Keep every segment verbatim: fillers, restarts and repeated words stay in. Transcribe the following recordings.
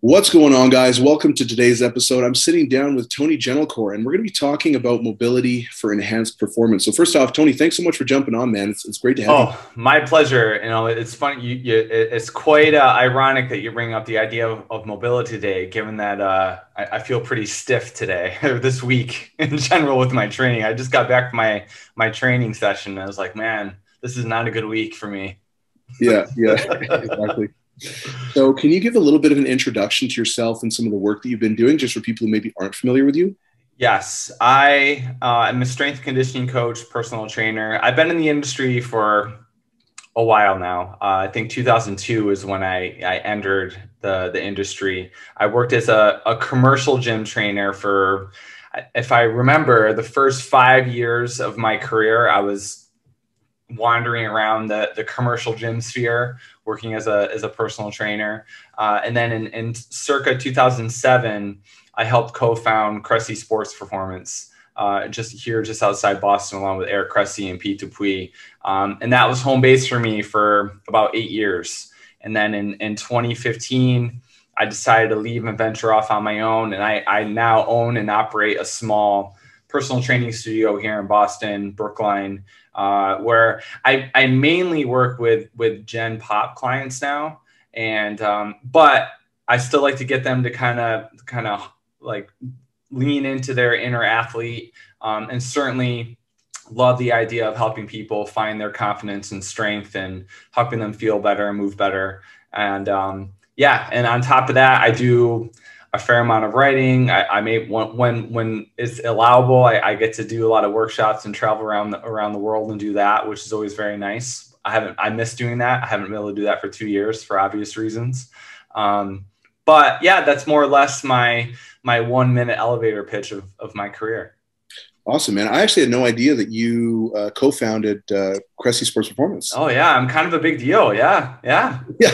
What's going on, guys? Welcome to today's episode. I'm sitting down with Tony Gentilcore, and we're going to be talking about mobility for enhanced performance. So first off, Tony, thanks so much for jumping on, man. It's, it's great to have oh, you. Oh, my pleasure. You know, it's funny. You, you, it's quite uh, ironic that you bring up the idea of, of mobility today, given that uh, I, I feel pretty stiff today, or this week in general with my training. I just got back from my, my training session, and I was like, man, this is not a good week for me. Yeah, yeah, exactly. So can you give a little bit of an introduction to yourself and some of the work that you've been doing, just for people who maybe aren't familiar with you? Yes, I uh, am a strength conditioning coach, personal trainer. I've been in the industry for a while now. Uh, I think two thousand two is when I, I entered the, the industry. I worked as a, a commercial gym trainer for, if I remember, the first five years of my career. I was wandering around the, the commercial gym sphere, working as a, as a personal trainer. Uh, and then in, in circa two thousand seven, I helped co-found Cressey Sports Performance, uh, just here, just outside Boston, along with Eric Cressey and Pete Dupuy. Um, and that was home base for me for about eight years. And then in, in twenty fifteen, I decided to leave and venture off on my own. And I, I now own and operate a small personal training studio here in Boston, Brookline, uh, where I, I mainly work with with Gen Pop clients now, and um, but I still like to get them to kind of kind of like lean into their inner athlete, um, and certainly love the idea of helping people find their confidence and strength and helping them feel better and move better, and um, yeah, and on top of that, I do a fair amount of writing. I, I may, when when it's allowable, I, I get to do a lot of workshops and travel around the, around the world and do that, which is always very nice. I haven't, I miss doing that. I haven't been able to do that for two years for obvious reasons. Um, but yeah, that's more or less my my one minute elevator pitch of, of my career. Awesome, man. I actually had no idea that you uh, co-founded uh, Cressey Sports Performance. Oh, yeah. I'm kind of a big deal. Yeah. Yeah. Yeah.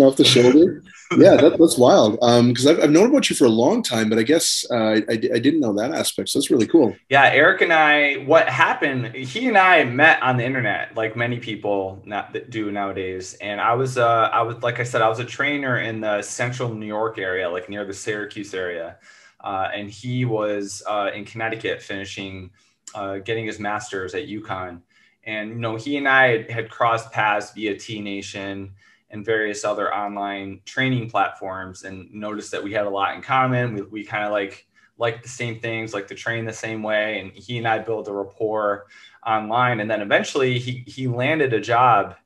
Off the shoulder. Yeah, that, that's wild. Because um, I've, I've known about you for a long time, but I guess uh, I, I didn't know that aspect. So that's really cool. Yeah. Eric and I, what happened, he and I met on the internet, like many people not, that do nowadays. And I was, uh, I was, like I said, I was a trainer in the central New York area, like near the Syracuse area. Uh, and he was uh, in Connecticut finishing, uh, getting his master's at UConn. And, you know, he and I had crossed paths via T Nation and various other online training platforms, and noticed that we had a lot in common. We, we kind of like liked the same things, like to train the same way. And he and I built a rapport online. And then eventually he, he landed a job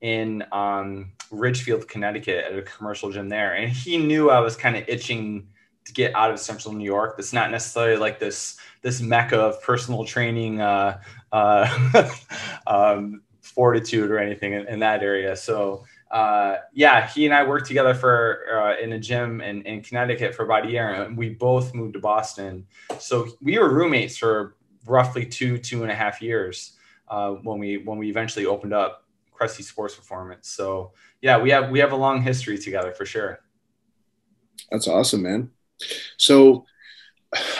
in um, Ridgefield, Connecticut at a commercial gym there. And he knew I was kind of itching to get out of central New York. That's not necessarily like this, this mecca of personal training uh, uh, um, fortitude or anything in, in that area. So uh, yeah, he and I worked together for, uh, in a gym in, in Connecticut for about a year, and we both moved to Boston. So we were roommates for roughly two, two and a half years uh, when we, when we eventually opened up Cressey Sports Performance. So yeah, we have, we have a long history together for sure. That's awesome, man. So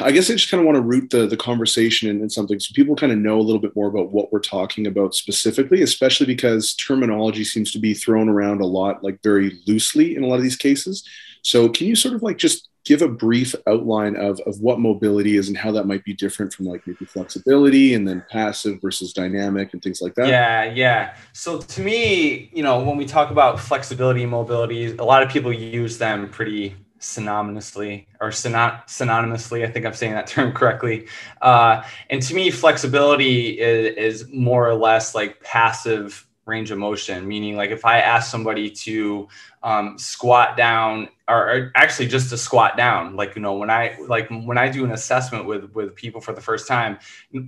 I guess I just kind of want to root the, the conversation in, in something so people kind of know a little bit more about what we're talking about specifically, especially because terminology seems to be thrown around a lot, like very loosely in a lot of these cases. So can you sort of like just give a brief outline of, of what mobility is and how that might be different from like maybe flexibility and then passive versus dynamic and things like that? Yeah, yeah. So to me, you know, when we talk about flexibility and mobility, a lot of people use them pretty synonymously or synon synonymously. I think I'm saying that term correctly. Uh, and to me, flexibility is, is more or less like passive range of motion, meaning like if I ask somebody to um, squat down, or, or actually just to squat down, like, you know, when I, like when I do an assessment with, with people for the first time,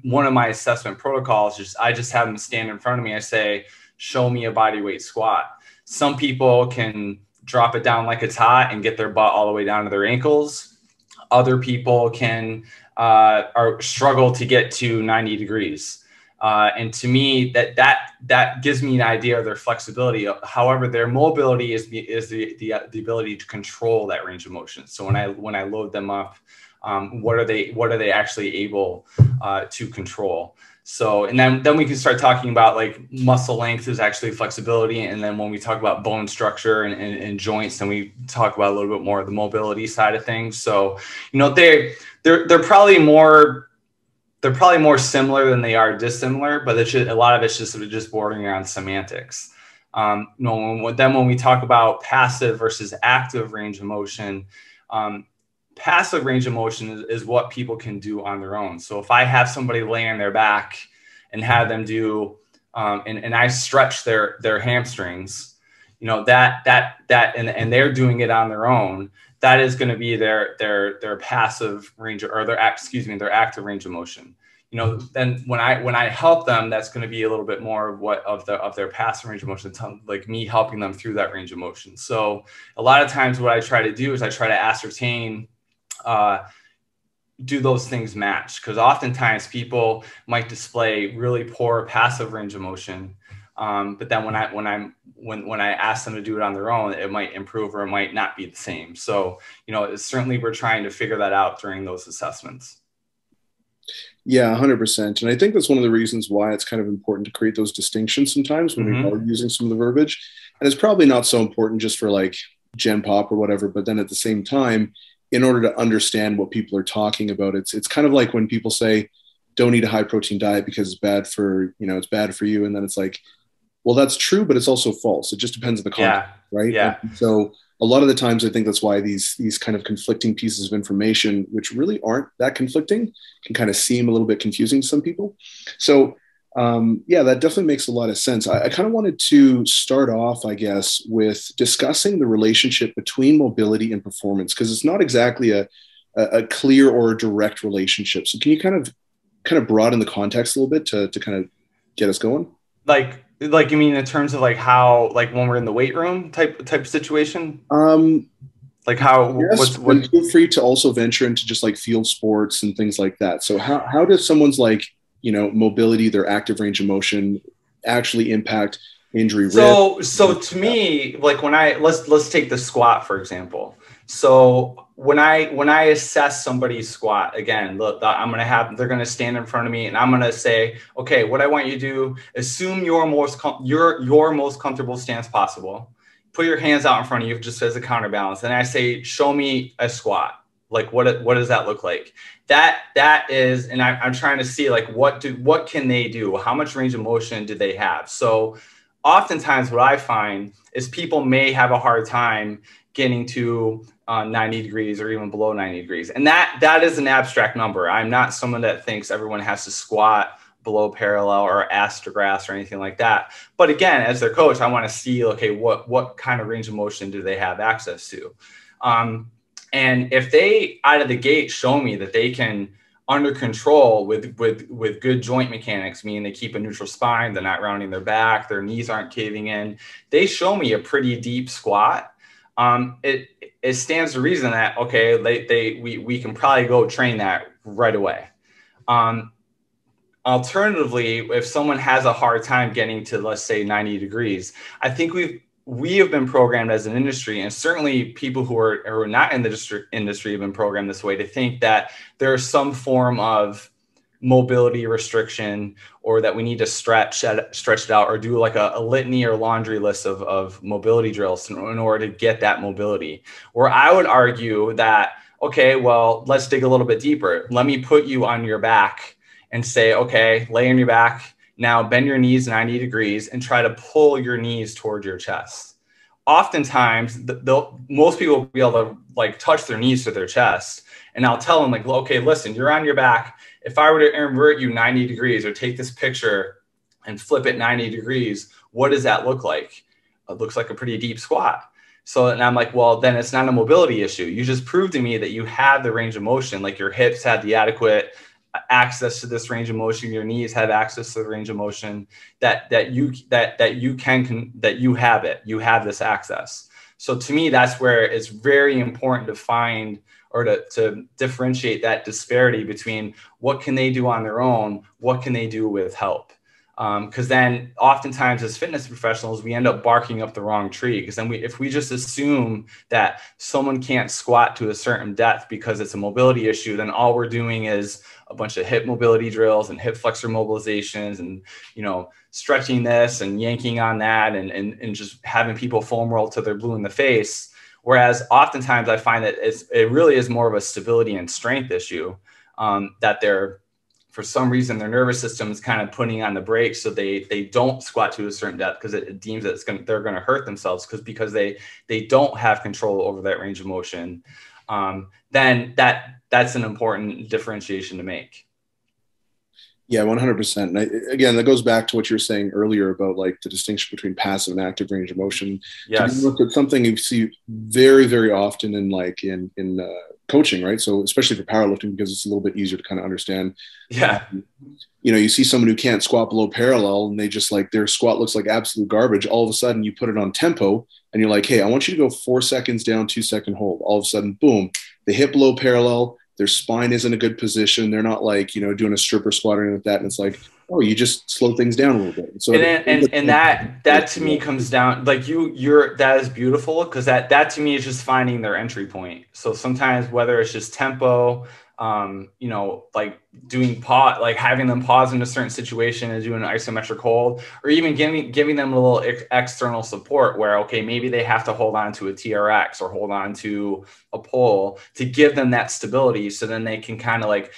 one of my assessment protocols is just, I just have them stand in front of me. I say, show me a body weight squat. Some people can drop it down like it's hot and get their butt all the way down to their ankles. Other people can uh, or struggle to get to ninety degrees. Uh, and to me, that that that gives me an idea of their flexibility. However, their mobility is the, is the, the, the ability to control that range of motion. So when I when I load them up, um, what are they what are they actually able uh, to control? So, and then, then we can start talking about like muscle length is actually flexibility. And then when we talk about bone structure and, and, and joints, then we talk about a little bit more of the mobility side of things. So, you know, they, they're, they're probably more, they're probably more similar than they are dissimilar, but it's just, a lot of it's just, just bordering on semantics. Um, you know, when, then when we talk about passive versus active range of motion, um, passive range of motion is, is what people can do on their own. So if I have somebody lay on their back and have them do, um, and, and I stretch their, their hamstrings, you know, that, that, that, and, and they're doing it on their own, that is going to be their, their, their passive range or their, excuse me, their active range of motion. You know, then when I, when I help them, that's going to be a little bit more of what of the, of their passive range of motion, like me helping them through that range of motion. So a lot of times what I try to do is I try to ascertain, uh, do those things match? Because oftentimes people might display really poor passive range of motion, um, but then when I when I'm when when I ask them to do it on their own, it might improve or it might not be the same. So you know, it's certainly we're trying to figure that out during those assessments. Yeah, one hundred percent. And I think that's one of the reasons why it's kind of important to create those distinctions sometimes when mm-hmm. we are using some of the verbiage. And it's probably not so important just for like Gen Pop or whatever, but then at the same time, in order to understand what people are talking about, it's it's kind of like when people say, don't eat a high protein diet because it's bad for, you know, it's bad for you. And then it's like, well, that's true, but it's also false. It just depends on the context, yeah. right? Yeah. And so a lot of the times I think that's why these, these kind of conflicting pieces of information, which really aren't that conflicting, can kind of seem a little bit confusing to some people. So um, yeah, that definitely makes a lot of sense. I, I kind of wanted to start off, I guess, with discussing the relationship between mobility and performance, because it's not exactly a, a, a clear or a direct relationship. So can you kind of, kind of broaden the context a little bit to, to kind of get us going? Like, like, you mean in terms of like how, like when we're in the weight room type, type situation, um, like how yes, what's, what... feel free to also venture into just like field sports and things like that. So how, how does someone's like, you know, mobility, their active range of motion actually impact injury. So, risk. So to me, like when I, let's, let's take the squat, for example. So when I, when I assess somebody's squat, again, look, I'm going to have, they're going to stand in front of me and I'm going to say, okay, what I want you to do, assume your most, com- your, your most comfortable stance possible, put your hands out in front of you just as a counterbalance. And I say, show me a squat. Like what, what does that look like? That, that is, and I, I'm trying to see like, what do, what can they do? How much range of motion do they have? So oftentimes what I find is people may have a hard time getting to uh, ninety degrees or even below ninety degrees. And that, that is an abstract number. I'm not someone that thinks everyone has to squat below parallel or astrograph or anything like that. But again, as their coach, I want to see, okay, what, what kind of range of motion do they have access to? Um, And if they out of the gate show me that they can under control with with with good joint mechanics, meaning they keep a neutral spine, they're not rounding their back, their knees aren't caving in, they show me a pretty deep squat. Um, it it stands to reason that okay, they they we we can probably go train that right away. Um, alternatively, if someone has a hard time getting to let's say ninety degrees, I think we've. We have been programmed as an industry, and certainly people who are, who are not in the district industry have been programmed this way to think that there is some form of mobility restriction or that we need to stretch at, stretch it out or do like a, a litany or laundry list of, of mobility drills in, in order to get that mobility. Where I would argue that, okay, well, let's dig a little bit deeper. Let me put you on your back and say, okay, lay on your back. Now bend your knees ninety degrees and try to pull your knees toward your chest. Oftentimes, they'll, most people will be able to like touch their knees to their chest. And I'll tell them like, okay, listen, you're on your back. If I were to invert you ninety degrees or take this picture and flip it ninety degrees, what does that look like? It looks like a pretty deep squat. So and I'm like, well, then it's not a mobility issue. You just proved to me that you have the range of motion, like your hips had the adequate access to this range of motion, your knees have access to the range of motion that, that you, that, that you can, can, that you have it, you have this access. So to me, that's where it's very important to find or to, to differentiate that disparity between what can they do on their own? What can they do with help? Because um, then oftentimes as fitness professionals, we end up barking up the wrong tree, because then we, if we just assume that someone can't squat to a certain depth because it's a mobility issue, then all we're doing is a bunch of hip mobility drills and hip flexor mobilizations and, you know, stretching this and yanking on that and, and, and just having people foam roll till they're blue in the face. Whereas oftentimes I find that it's, it really is more of a stability and strength issue, um, that they're, for some reason, their nervous system is kind of putting on the brakes, so they they don't squat to a certain depth because it, it deems that it's going they're going to hurt themselves because because they they don't have control over that range of motion. Um, then that that's an important differentiation to make. Yeah, one hundred percent. And I, again, that goes back to what you were saying earlier about like the distinction between passive and active range of motion. Yes. So it's something you see very, very often in like in, in uh, coaching, right? So especially for powerlifting, because it's a little bit easier to kind of understand. Yeah. Um, you know, you see someone who can't squat below parallel and they just like their squat looks like absolute garbage. All of a sudden you put it on tempo and you're like, hey, I want you to go four seconds down, two second hold. All of a sudden, boom, they hit below parallel. Their spine isn't a good position. They're not like, you know, doing a stripper squat or anything like that. And it's like, oh, you just slow things down a little bit. So and and, and, and that that to me comes down like you you're that is beautiful, because that that to me is just finding their entry point. So sometimes whether it's just tempo, um, you know, like doing pause, like having them pause in a certain situation and doing an isometric hold, or even giving giving them a little ex external support where okay, maybe they have to hold on to a T R X or hold on to a pull to give them that stability, so then they can kind of like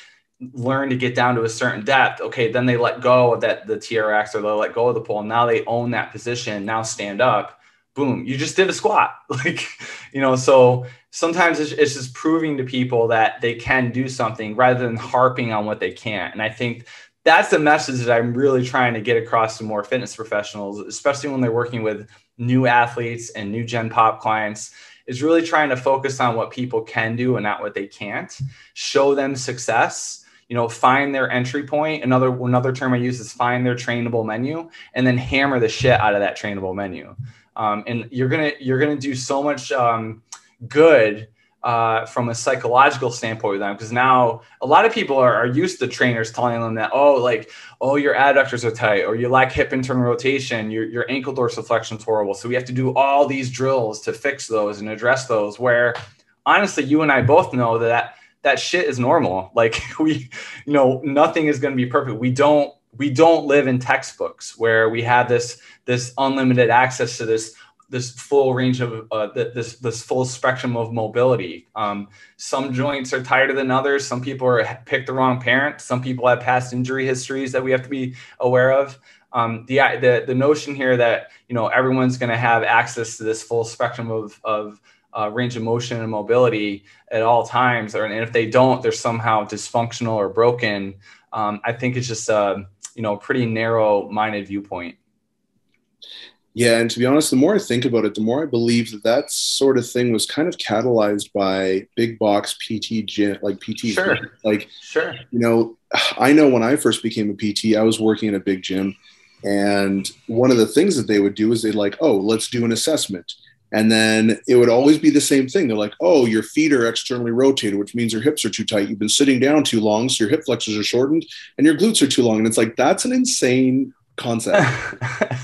learn to get down to a certain depth. Okay, then they let go of that the T R X, or they let go of the pull. Now they own that position. Now stand up. Boom! You just did a squat. Like, you know, so sometimes it's, it's just proving to people that they can do something rather than harping on what they can't. And I think that's the message that I'm really trying to get across to more fitness professionals, especially when they're working with new athletes and new Gen Pop clients, is really trying to focus on what people can do and not what they can't. Show them success, you know, find their entry point. Another, another term I use is find their trainable menu, and then hammer the shit out of that trainable menu. Um, and you're going to, you're going to do so much, um, good uh, from a psychological standpoint with them, because now a lot of people are, are used to trainers telling them that, oh, like, oh, your adductors are tight, or you lack hip internal rotation, your, your ankle dorsiflexion is horrible, so we have to do all these drills to fix those and address those, where honestly, you and I both know that that, that shit is normal. Like we, you know, nothing is going to be perfect. We don't, we don't live in textbooks where we have this, this unlimited access to this this full range of uh, this, this full spectrum of mobility. Um, some joints are tighter than others. Some people are picked the wrong parent. Some people have past injury histories that we have to be aware of. Um, the, the, the notion here that, you know, everyone's going to have access to this full spectrum of, of uh, range of motion and mobility at all times, or, and if they don't, they're somehow dysfunctional or broken. Um, I think it's just a, you know, pretty narrow minded viewpoint. Yeah, and to be honest, the more I think about it, the more I believe that that sort of thing was kind of catalyzed by big box P T, like P T. Sure. Like, sure. You know, I know when I first became a P T, I was working in a big gym, and one of the things that they would do is they'd like, oh, let's do an assessment. And then it would always be the same thing. They're like, oh, your feet are externally rotated, which means your hips are too tight. You've been sitting down too long, so your hip flexors are shortened and your glutes are too long. And it's like, that's an insane concept.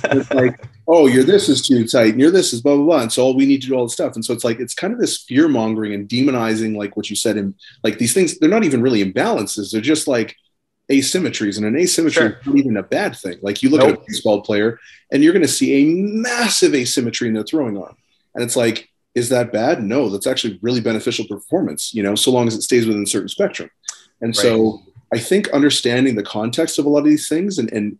It's like, oh, your this is too tight and your this is blah blah blah, and so all we need to do all this stuff. And so it's like, it's kind of this fear mongering and demonizing, like what you said, and like these things, they're not even really imbalances, they're just like asymmetries. And an asymmetry sure. is not even a bad thing. Like you look nope. at a baseball player and you're going to see a massive asymmetry in their throwing arm, and it's like, is that bad? No, that's actually really beneficial performance, you know, so long as it stays within a certain spectrum. And right. so I think understanding the context of a lot of these things, and and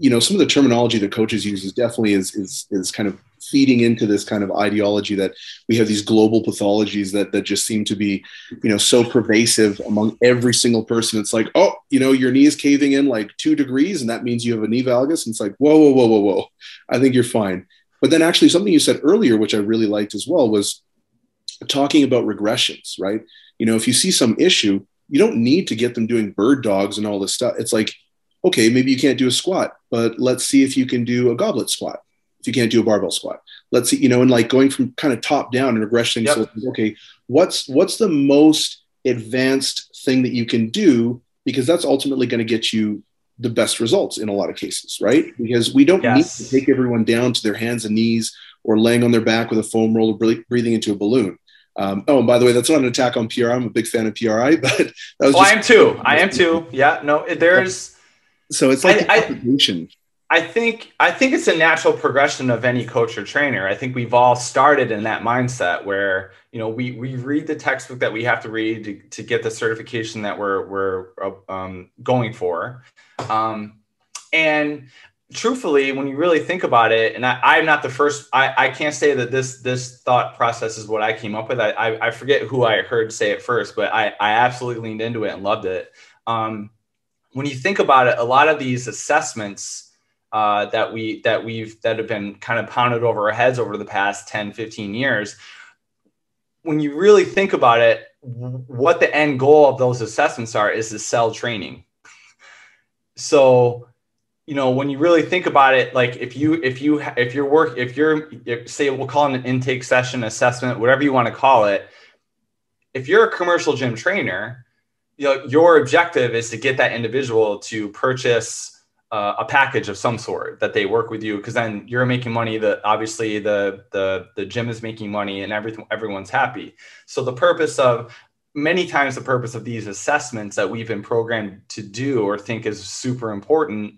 you know, some of the terminology that coaches use is definitely is, is, is kind of feeding into this kind of ideology that we have these global pathologies that, that just seem to be, you know, so pervasive among every single person. It's like, oh, you know, your knee is caving in like two degrees and that means you have a knee valgus. And it's like, whoa, whoa, whoa, whoa, whoa. I think you're fine. But then actually something you said earlier, which I really liked as well, was talking about regressions, right? You know, if you see some issue, you don't need to get them doing bird dogs and all this stuff. It's like, okay, maybe you can't do a squat, but let's see if you can do a goblet squat. If you can't do a barbell squat, let's see, you know, and like going from kind of top down and regression. Yep. So okay, what's, what's the most advanced thing that you can do? Because that's ultimately going to get you the best results in a lot of cases, right? Because we don't yes. need to take everyone down to their hands and knees or laying on their back with a foam roller, breathing into a balloon. Um, oh, and by the way, that's not an attack on P R I. I'm a big fan of P R I, but that was oh, just- I am too. I am too. Yeah, no, there's. So it's like I, I, I think I think it's a natural progression of any coach or trainer. I think we've all started in that mindset where, you know, we we read the textbook that we have to read to, to get the certification that we're we're um, going for. Um, and truthfully, when you really think about it, and I, I'm not the first, I, I can't say that this this thought process is what I came up with. I, I, I forget who I heard say it first, but I, I absolutely leaned into it and loved it. Um, when you think about it, a lot of these assessments uh, that we that we've that have been kind of pounded over our heads over the past ten, fifteen years, when you really think about it, what the end goal of those assessments are is to sell training. So, you know, when you really think about it, like if you, if you, if you're work, if you're, if, say, we'll call it an intake session, assessment, whatever you want to call it. If you're a commercial gym trainer, you know, your objective is to get that individual to purchase uh, a package of some sort that they work with you. Cause then you're making money, that obviously the, the, the gym is making money and everything, everyone's happy. So the purpose of, many times the purpose of these assessments that we've been programmed to do or think is super important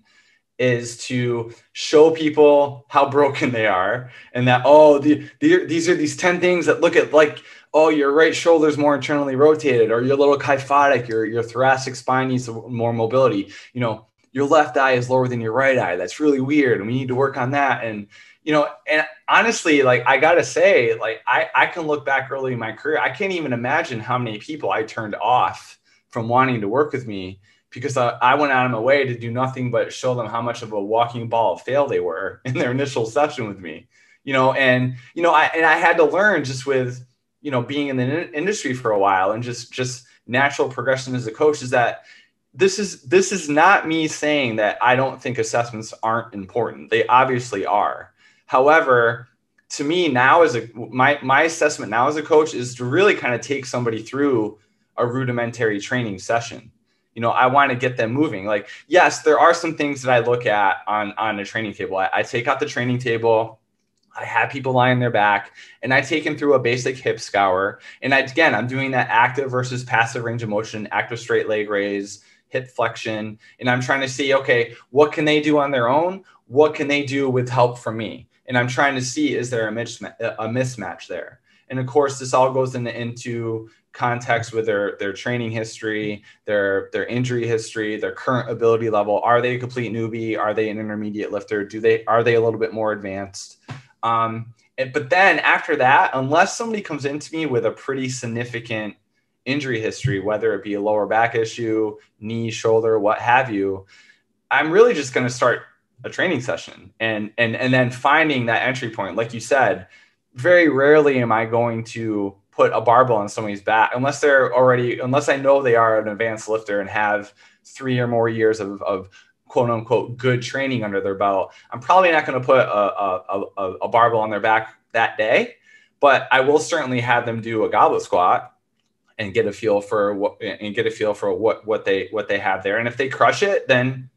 is to show people how broken they are, and that, oh, the, the, these are these ten things that look at, like, oh, your right shoulder's more internally rotated, or you're a little kyphotic, your, your thoracic spine needs more mobility. You know, your left eye is lower than your right eye. That's really weird, and we need to work on that. And, you know, and honestly, like, I got to say, like, I, I can look back early in my career. I can't even imagine how many people I turned off from wanting to work with me because I, I went out of my way to do nothing but show them how much of a walking ball of fail they were in their initial session with me, you know, and, you know, I, and I had to learn just with, you know, being in the industry for a while and just, just natural progression as a coach is that, this is this is not me saying that I don't think assessments aren't important. They obviously are. However, to me now as a my my assessment now as a coach is to really kind of take somebody through a rudimentary training session. You know, I want to get them moving. Like, yes, there are some things that I look at on on a training table. I, I take out the training table. I have people lying on their back and I take them through a basic hip scour. And I, again, I'm doing that active versus passive range of motion, active straight leg raise, hip flexion. And I'm trying to see, okay, what can they do on their own? What can they do with help from me? And I'm trying to see, is there a mismatch there? And of course, this all goes in, into context with their, their training history, their, their injury history, their current ability level. Are they a complete newbie? Are they an intermediate lifter? Do they, are they a little bit more advanced? Um, and, but then after that, unless somebody comes into me with a pretty significant injury history, whether it be a lower back issue, knee, shoulder, what have you, I'm really just going to start a training session and, and, and then finding that entry point. Like you said, very rarely am I going to put a barbell on somebody's back unless they're already, unless I know they are an advanced lifter and have three or more years of, of quote unquote good training under their belt. I'm probably not going to put a, a, a, a barbell on their back that day, but I will certainly have them do a goblet squat and get a feel for what, and get a feel for what, what they, what they have there. And if they crush it, then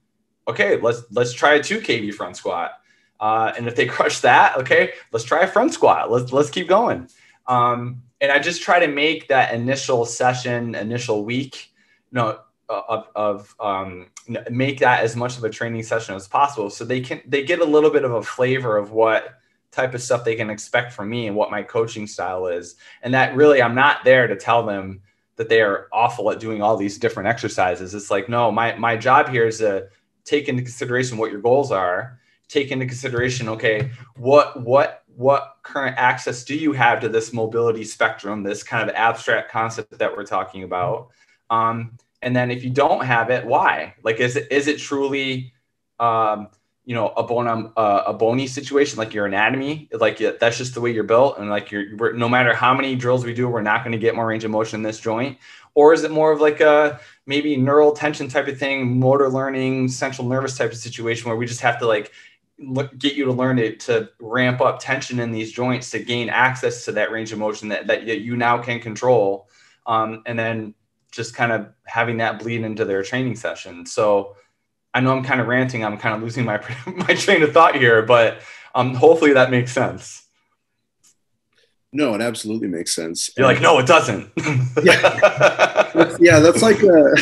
okay, let's, let's try a two K B front squat. Uh, and if they crush that, okay, let's try a front squat. Let's, let's keep going. Um, and I just try to make that initial session, initial week, you know, of, of um, make that as much of a training session as possible. So they can, they get a little bit of a flavor of what type of stuff they can expect from me and what my coaching style is. And that really, I'm not there to tell them that they are awful at doing all these different exercises. It's like, no, my, my job here is to take into consideration what your goals are, take into consideration, okay, what, what, what current access do you have to this mobility spectrum, this kind of abstract concept that we're talking about? Um, and then if you don't have it, why? Like, is it, is it truly, um, you know, a bone, uh, a bony situation, like your anatomy, like that's just the way you're built. And like, you're, we're, no matter how many drills we do, we're not going to get more range of motion in this joint. Or is it more of like a maybe neural tension type of thing, motor learning, central nervous type of situation where we just have to like look, get you to learn it, to ramp up tension in these joints to gain access to that range of motion that, that you now can control. Um, and then just kind of having that bleed into their training session. So I know I'm kind of ranting. I'm kind of losing my my train of thought here, but um, hopefully that makes sense. No, it absolutely makes sense. You're like, no, it doesn't. yeah. yeah, that's like a,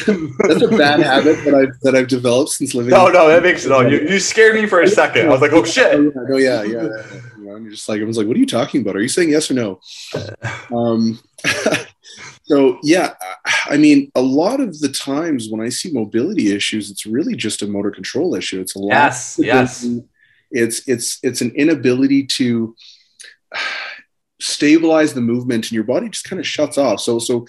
that's a bad habit that I've, that I've developed since living. No, no, that makes it all. You, you scared me for a second. I was like, oh, shit. Oh, yeah, yeah. yeah. You know, and you're just like, I was like, what are you talking about? Are you saying yes or no? Um, so, yeah, I mean, a lot of the times when I see mobility issues, it's really just a motor control issue. It's a lot. Yes, yes. It's, it's, it's an inability to stabilize the movement, and your body just kind of shuts off. So, so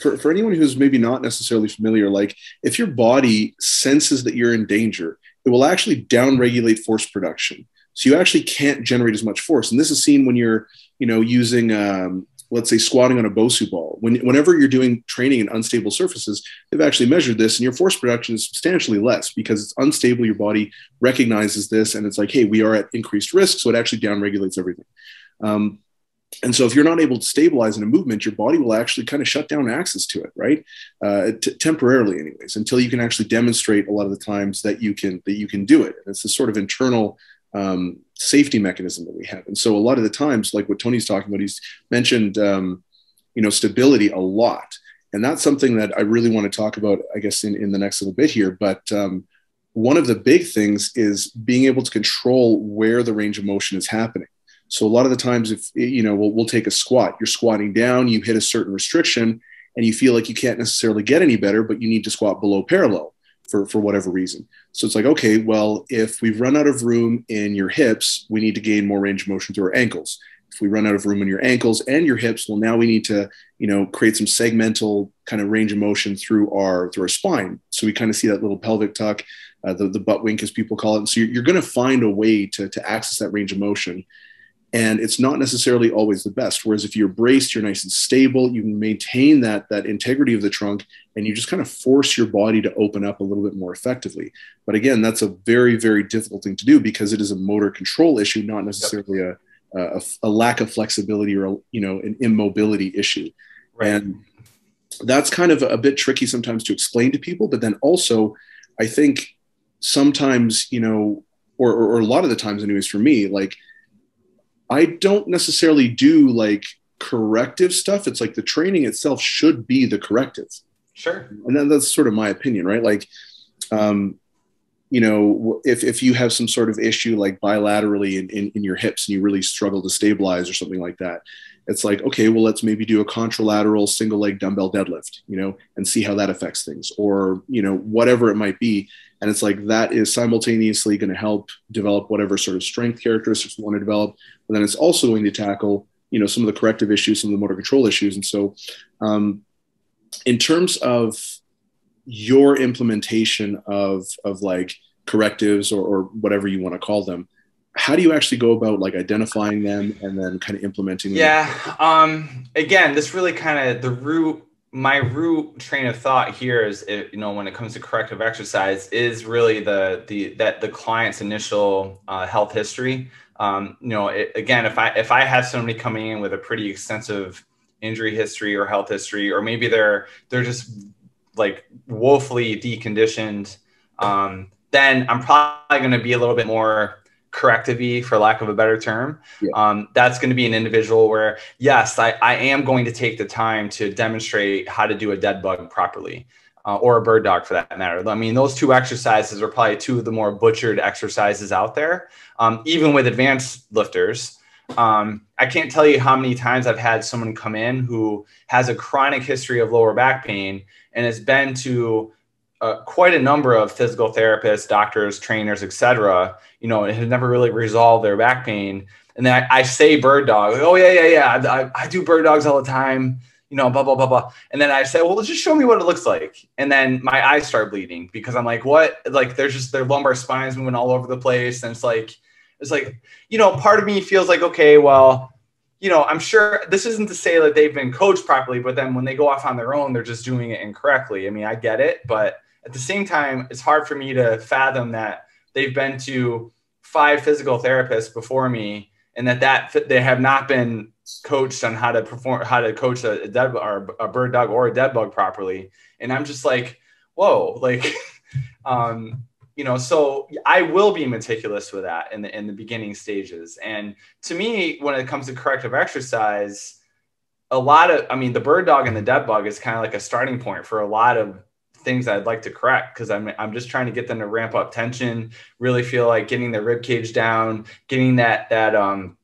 for, for anyone who's maybe not necessarily familiar, like if your body senses that you're in danger, it will actually downregulate force production. So you actually can't generate as much force. And this is seen when you're, you know, using, um, let's say squatting on a BOSU ball. When, whenever you're doing training in unstable surfaces, they've actually measured this, and your force production is substantially less because it's unstable. Your body recognizes this, and it's like, hey, we are at increased risk. So it actually downregulates everything. Um, And so if you're not able to stabilize in a movement, your body will actually kind of shut down access to it, right? Uh, t- temporarily anyways, until you can actually demonstrate a lot of the times that you can, that you can do it. And it's this sort of internal um, safety mechanism that we have. And so a lot of the times, like what Tony's talking about, he's mentioned, um, you know, stability a lot. And that's something that I really want to talk about, I guess, in, in the next little bit here. But um, one of the big things is being able to control where the range of motion is happening. So a lot of the times, if, you know, we'll, we'll take a squat, you're squatting down, you hit a certain restriction and you feel like you can't necessarily get any better, but you need to squat below parallel for, for whatever reason. So it's like, okay, well, if we've run out of room in your hips, we need to gain more range of motion through our ankles. If we run out of room in your ankles and your hips, well, now we need to, you know, create some segmental kind of range of motion through our, through our spine. So we kind of see that little pelvic tuck, uh, the, the butt wink as people call it. And so you're, you're going to find a way to, to access that range of motion. And it's not necessarily always the best. Whereas if you're braced, you're nice and stable, you can maintain that, that integrity of the trunk, and you just kind of force your body to open up a little bit more effectively. But again, that's a very, very difficult thing to do because it is a motor control issue, not necessarily yep. a, a, a lack of flexibility or, a, you know, an immobility issue. Right. And that's kind of a bit tricky sometimes to explain to people. But then also, I think sometimes, you know, or, or, or a lot of the times anyways for me, like, I don't necessarily do like corrective stuff. It's like the training itself should be the corrective. Sure. And then that's sort of my opinion, right? Like, um, you know, if, if you have some sort of issue, like bilaterally in, in, in your hips and you really struggle to stabilize or something like that, it's like, okay, well, let's maybe do a contralateral single leg dumbbell deadlift, you know, and see how that affects things or, you know, whatever it might be. And it's like, that is simultaneously going to help develop whatever sort of strength characteristics we want to develop. But then it's also going to tackle, you know, some of the corrective issues, some of the motor control issues. And so um, in terms of your implementation of, of like correctives or, or whatever you want to call them, how do you actually go about like identifying them and then kind of implementing them? Yeah. Um, again, this really kind of the root, my root train of thought here is, it, you know, when it comes to corrective exercise is really the, the, that the client's initial uh, health history. Um, you know, it, again, if I, if I have somebody coming in with a pretty extensive injury history or health history, or maybe they're, they're just like woefully deconditioned, um, then I'm probably going to be a little bit more corrective-y, for lack of a better term. Yeah. Um, that's going to be an individual where, yes, I, I am going to take the time to demonstrate how to do a dead bug properly uh, or a bird dog for that matter. I mean, those two exercises are probably two of the more butchered exercises out there, um, even with advanced lifters. Um, I can't tell you how many times I've had someone come in who has a chronic history of lower back pain and has been to Uh, quite a number of physical therapists, doctors, trainers, et cetera, you know, it had never really resolved their back pain. And then I, I say bird dog, oh yeah, yeah, yeah. I, I, I do bird dogs all the time, you know, blah, blah, blah, blah. And then I say, well, just show me what it looks like. And then my eyes start bleeding because I'm like, what? Like there's just their lumbar spines moving all over the place. And it's like, it's like, you know, part of me feels like, okay, well, you know, I'm sure this isn't to say that they've been coached properly, but then when they go off on their own, they're just doing it incorrectly. I mean, I get it, but at the same time, it's hard for me to fathom that they've been to five physical therapists before me and that, that they have not been coached on how to perform, how to coach a, dead, or a bird dog or a dead bug properly. And I'm just like, whoa, like, um, you know, so I will be meticulous with that in the, in the beginning stages. And to me, when it comes to corrective exercise, a lot of, I mean, the bird dog and the dead bug is kind of like a starting point for a lot of things I'd like to correct. Cause I'm, I'm just trying to get them to ramp up tension, really feel like getting their rib cage down, getting that, that, um,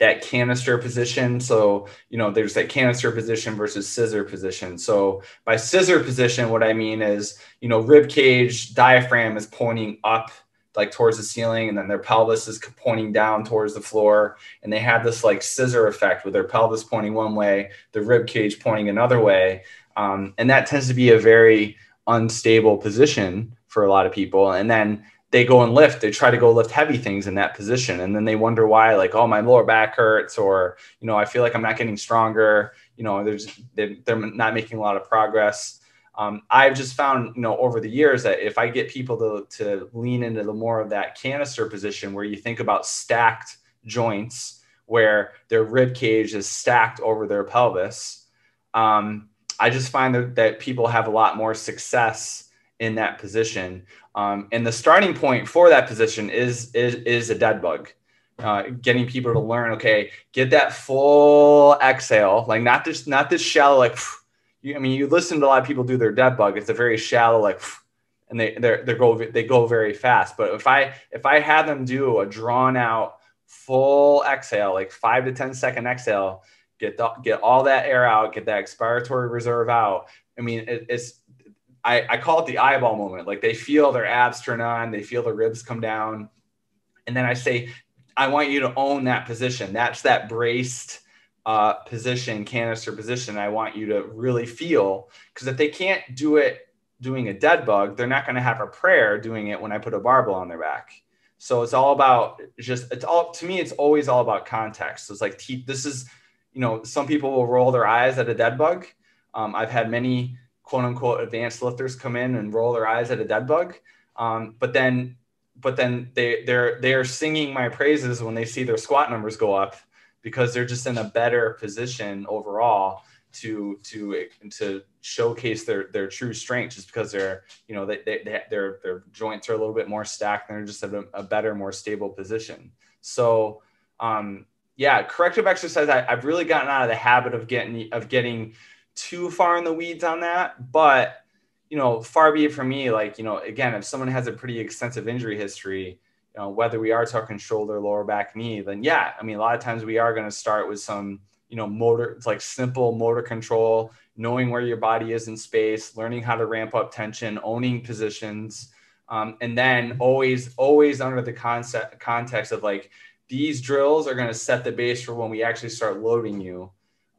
that canister position. So, you know, there's that canister position versus scissor position. So by scissor position, what I mean is, you know, rib cage diaphragm is pointing up like towards the ceiling, and then their pelvis is pointing down towards the floor. And they have this like scissor effect with their pelvis pointing one way, the rib cage pointing another way. Um, and that tends to be a very unstable position for a lot of people. And then they go and lift, they try to go lift heavy things in that position. And then they wonder why, like, oh, my lower back hurts, or, you know, I feel like I'm not getting stronger. You know, there's, they're, they're not making a lot of progress. Um, I've just found, you know, over the years that if I get people to, to lean into the more of that canister position where you think about stacked joints, where their rib cage is stacked over their pelvis, um, I just find that, that people have a lot more success in that position. Um, and the starting point for that position is, is, is a dead bug, uh, getting people to learn, okay, get that full exhale, like not this, not this shallow, like, you, I mean, you listen to a lot of people do their dead bug. It's a very shallow, like, and they, they're, they're go, they go very fast. But if I, if I have them do a drawn out full exhale, like five to ten second exhale, get the, get all that air out, get that expiratory reserve out. I mean, it, it's, I, I call it the eyeball moment. Like they feel their abs turn on, they feel the ribs come down. And then I say, I want you to own that position. That's that braced uh, position, canister position. I want you to really feel, because if they can't do it doing a dead bug, they're not going to have a prayer doing it when I put a barbell on their back. So it's all about just, it's all, to me, it's always all about context. So it's like, this is, you know, some people will roll their eyes at a dead bug. Um, I've had many quote unquote advanced lifters come in and roll their eyes at a dead bug. Um, but then, but then they, they're, they're singing my praises when they see their squat numbers go up, because they're just in a better position overall to, to, to showcase their, their true strength, just because they're, you know, they, they, they their, their joints are a little bit more stacked, and they're just in a, a better, more stable position. So, um, yeah, corrective exercise. I, I've really gotten out of the habit of getting, of getting, too far in the weeds on that, but you know, far be it from me. Like, you know, again, if someone has a pretty extensive injury history, you know, whether we are talking shoulder, lower back, knee, then yeah, I mean, a lot of times we are going to start with some, you know, motor, it's like simple motor control, knowing where your body is in space, learning how to ramp up tension, owning positions, um, and then always, always under the concept context of like these drills are going to set the base for when we actually start loading you.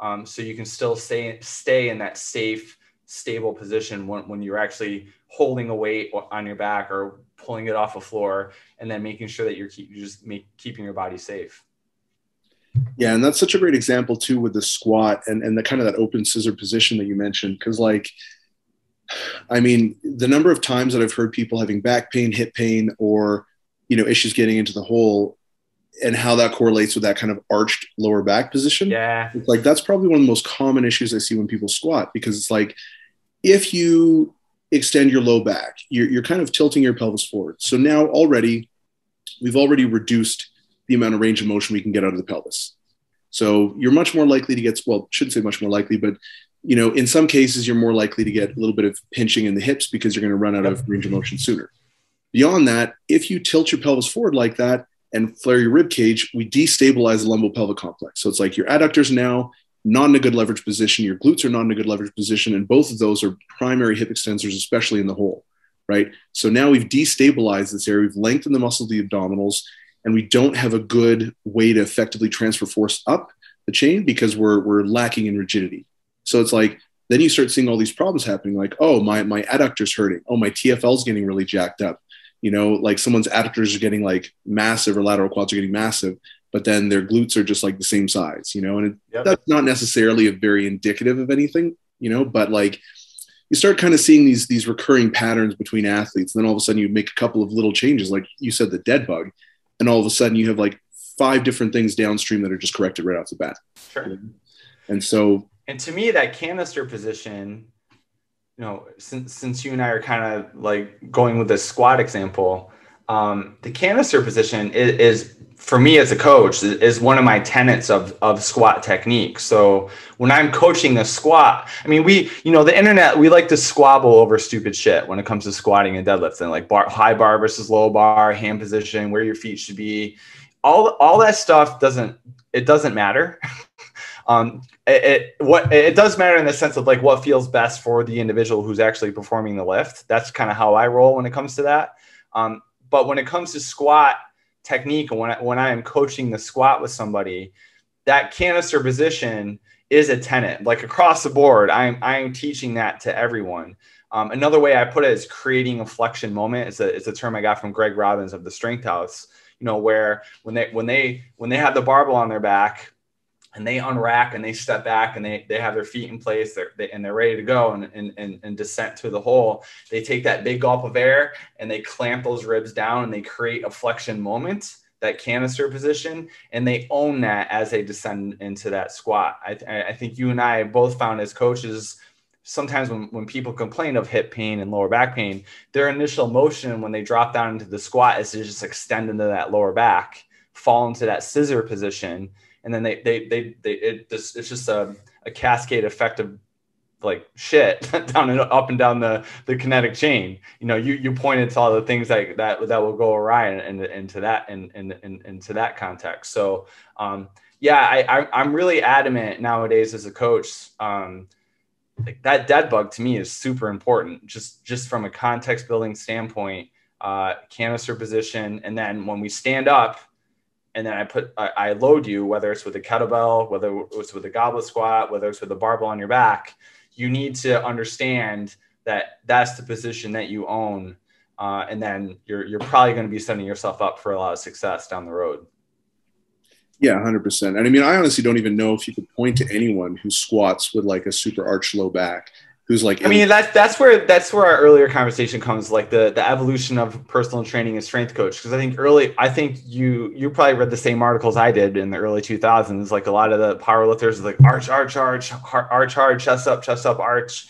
Um, so you can still stay, stay in that safe, stable position when, when you're actually holding a weight on your back or pulling it off the floor, and then making sure that you're, keep, you're just make, keeping your body safe. Yeah, and that's such a great example too with the squat and, and the kind of that open scissor position that you mentioned. Because like, I mean, the number of times that I've heard people having back pain, hip pain, or, you know, issues getting into the hole, and how that correlates with that kind of arched lower back position. Yeah. It's like, that's probably one of the most common issues I see when people squat, because it's like, if you extend your low back, you're, you're kind of tilting your pelvis forward. So now already we've already reduced the amount of range of motion we can get out of the pelvis. So you're much more likely to get, well, shouldn't say much more likely, but you know, in some cases you're more likely to get a little bit of pinching in the hips because you're going to run out yep. of range of motion sooner. Beyond that, if you tilt your pelvis forward like that, and flare your rib cage, we destabilize the lumbo-pelvic complex. So it's like your adductors now not in a good leverage position, your glutes are not in a good leverage position, and both of those are primary hip extensors, especially in the hole, right? So now we've destabilized this area, we've lengthened the muscle of the abdominals, and we don't have a good way to effectively transfer force up the chain because we're, we're lacking in rigidity. So it's like, then you start seeing all these problems happening, like, oh, my, my adductor's hurting, oh, my T F L's getting really jacked up. You know, like someone's adductors are getting like massive or lateral quads are getting massive, but then their glutes are just like the same size, you know, and it, yep. that's not necessarily a very indicative of anything, you know, but like you start kind of seeing these, these recurring patterns between athletes. And then all of a sudden you make a couple of little changes, like you said, the dead bug. And all of a sudden you have like five different things downstream that are just corrected right off the bat. Sure. And so, and to me, that canister position you know, since since you and I are kind of like going with the squat example, um, the canister position is, is for me as a coach is one of my tenets of, of squat technique. So when I'm coaching a squat, I mean, we, you know, the internet, we like to squabble over stupid shit when it comes to squatting and deadlifting, like bar, high bar versus low bar, hand position, where your feet should be. All, all that stuff doesn't, it doesn't matter. um, it, it, what it does matter in the sense of like what feels best for the individual who's actually performing the lift. That's kind of how I roll when it comes to that. Um, but when it comes to squat technique, and when I, when I am coaching the squat with somebody, that canister position is a tenet. Like across the board, I'm I'm teaching that to everyone. Um, another way I put it is creating a flexion moment. It's a it's a term I got from Greg Robbins of the Strength House. You know, where when they when they when they have the barbell on their back, and they unrack and they step back and they they have their feet in place, they're, they and they're ready to go and and and, and descent to the hole. They take that big gulp of air and they clamp those ribs down and they create a flexion moment, that canister position, and they own that as they descend into that squat. I I think you and I both found as coaches, sometimes when, when people complain of hip pain and lower back pain, their initial motion when they drop down into the squat is to just extend into that lower back, fall into that scissor position. And then they, they, they, they it just, it's just a, a cascade effect of like shit down and up and down the, the kinetic chain. You know, you, you pointed to all the things that, that, that will go awry and into that, and in, in, into that context. So, um, yeah, I, I, I'm really adamant nowadays as a coach, um, like that dead bug to me is super important, just, just from a context building standpoint, uh, canister position. And then when we stand up, and then I put, I, I load you, whether it's with a kettlebell, whether it's with a goblet squat, whether it's with a barbell on your back, you need to understand that that's the position that you own. Uh, and then you're, you're probably going to be setting yourself up for a lot of success down the road. Yeah, one hundred percent. And I mean, I honestly don't even know if you could point to anyone who squats with like a super arch low back. Who's like, I mean, that's, that's where, that's where our earlier conversation comes, like the, the evolution of personal training and strength coach. Cause I think early, I think you, you probably read the same articles I did in the early two thousands. Like a lot of the power lifters, like arch, arch, arch, arch, arch, chest up, chest up, arch.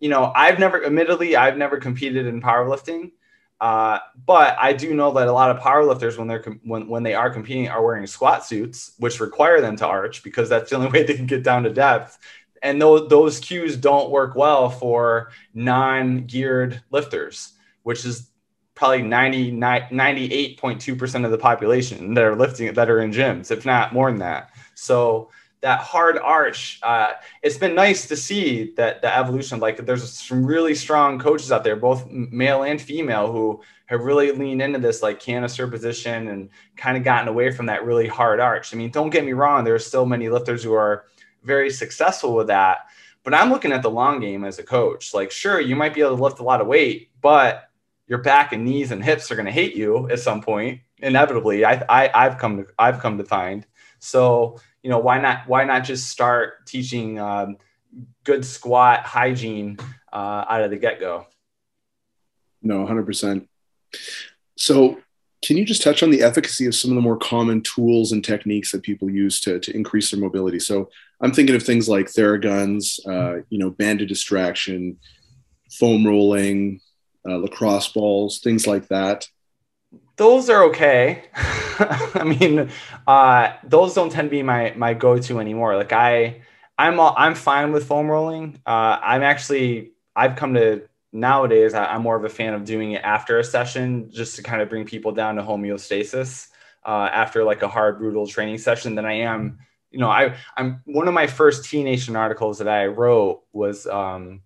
You know, I've never, admittedly, I've never competed in powerlifting. Uh, but I do know that a lot of powerlifters, when they're, when, when they are competing, are wearing squat suits, which require them to arch because that's the only way they can get down to depth. And those, those cues don't work well for non-geared lifters, which is probably ninety-eight point two percent of the population that are lifting, that are in gyms, if not more than that. So that hard arch, uh, it's been nice to see that the evolution, like there's some really strong coaches out there, both male and female, who have really leaned into this like canister position and kind of gotten away from that really hard arch. I mean, don't get me wrong. There are still many lifters who are very successful with that, but I'm looking at the long game as a coach. Like, sure, you might be able to lift a lot of weight, but your back and knees and hips are going to hate you at some point. Inevitably, I, I, I've come to, I've come to find. So, you know, why not, why not just start teaching um, good squat hygiene uh, out of the get-go? No, one hundred percent. So can you just touch on the efficacy of some of the more common tools and techniques that people use to, to increase their mobility? So I'm thinking of things like Theraguns, uh, you know, banded distraction, foam rolling, uh, lacrosse balls, things like that. Those are okay. I mean, uh, those don't tend to be my, my go-to anymore. Like I, I'm, all, I'm fine with foam rolling. Uh, I'm actually, I've come to, nowadays, I'm more of a fan of doing it after a session just to kind of bring people down to homeostasis uh, after like a hard, brutal training session than I am. You know, I, I'm one of my first T Nation articles that I wrote was, um,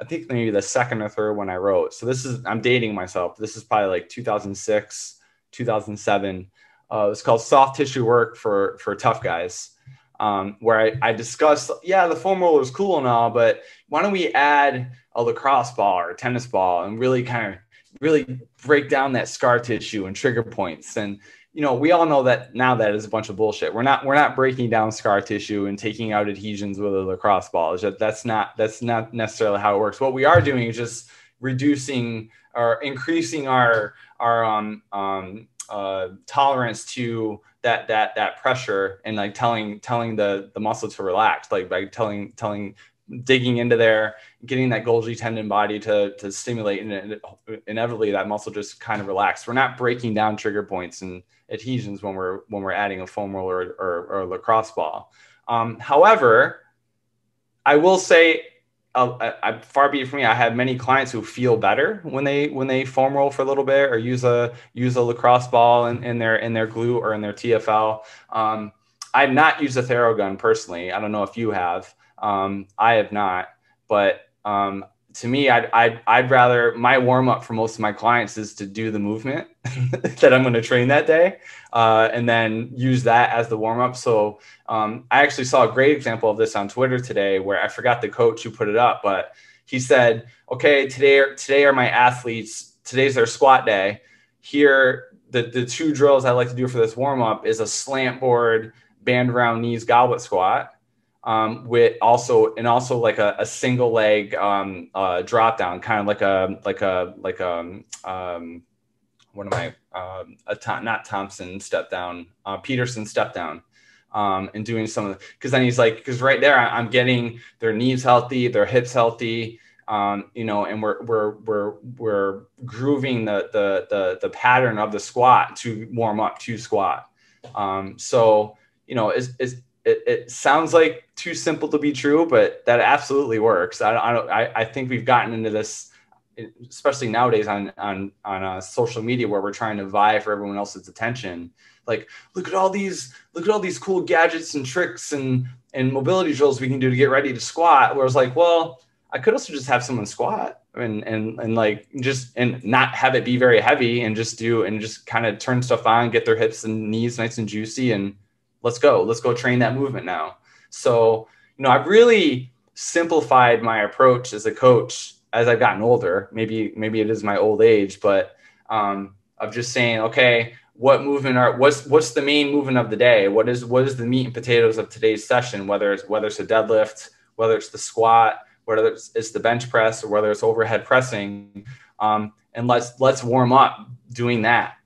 I think maybe the second or third one I wrote. So this is, I'm dating myself. This is probably like two thousand six, two thousand seven. Uh, it's called Soft Tissue Work for, for Tough Guys. Um, where I, I discussed, yeah, the foam roller is cool and all, but why don't we add a lacrosse ball or a tennis ball and really kind of really break down that scar tissue and trigger points? And, you know, we all know that now that is a bunch of bullshit. We're not, we're not breaking down scar tissue and taking out adhesions with a lacrosse ball. That's not, that's not necessarily how it works. What we are doing is just reducing or increasing our, our, um, um, uh, tolerance to that, that, that pressure, and like telling, telling the, the muscle to relax, like by telling, telling digging into there, getting that Golgi tendon body to, to stimulate, and inevitably that muscle just kind of relaxed. We're not breaking down trigger points and adhesions when we're, when we're adding a foam roller or, or, or a lacrosse ball. Um, however, I will say, uh, I, far be it from me, I have many clients who feel better when they when they foam roll for a little bit or use a use a lacrosse ball in, in their in their glute or in their T F L. Um, I've not used a TheraGun personally. I don't know if you have. Um, I have not. But um, to me, I'd, I'd I'd rather, my warm up for most of my clients is to do the movement that I'm going to train that day, uh, and then use that as the warm up. So um, I actually saw a great example of this on Twitter today, where I forgot the coach who put it up, but he said, "Okay, today are, today are my athletes. Today's their squat day. Here, the the two drills I like to do for this warm up is a slant board, band around knees, goblet squat." Um, with also, and also like a, a single leg, um, uh, drop down, kind of like a, like a, like, um, um, what am I, um, a Tom, not Thompson step down, uh, Peterson step down, um, and doing some of the, cause then he's like, cause right there, I'm getting their knees healthy, their hips healthy, um, you know, and we're, we're, we're, we're grooving the, the, the, the pattern of the squat to warm up to squat. Um, so, you know, it's, it's, It, it sounds like too simple to be true, but that absolutely works. I, I don't. I, I think we've gotten into this, especially nowadays on on on uh, social media, where we're trying to vie for everyone else's attention. Like, look at all these, look at all these cool gadgets and tricks and and mobility drills we can do to get ready to squat. Where I was like, well, I could also just have someone squat and and and like just and not have it be very heavy and just do and just kind of turn stuff on, get their hips and knees nice and juicy and. Let's go, let's go train that movement now. So, you know, I've really simplified my approach as a coach as I've gotten older. Maybe, maybe it is my old age, but um, I'm just saying, okay, what movement are, what's, what's the main movement of the day? What is, what is the meat and potatoes of today's session? Whether it's, whether it's a deadlift, whether it's the squat, whether it's, it's the bench press, or whether it's overhead pressing. Um, and let's, let's warm up doing that.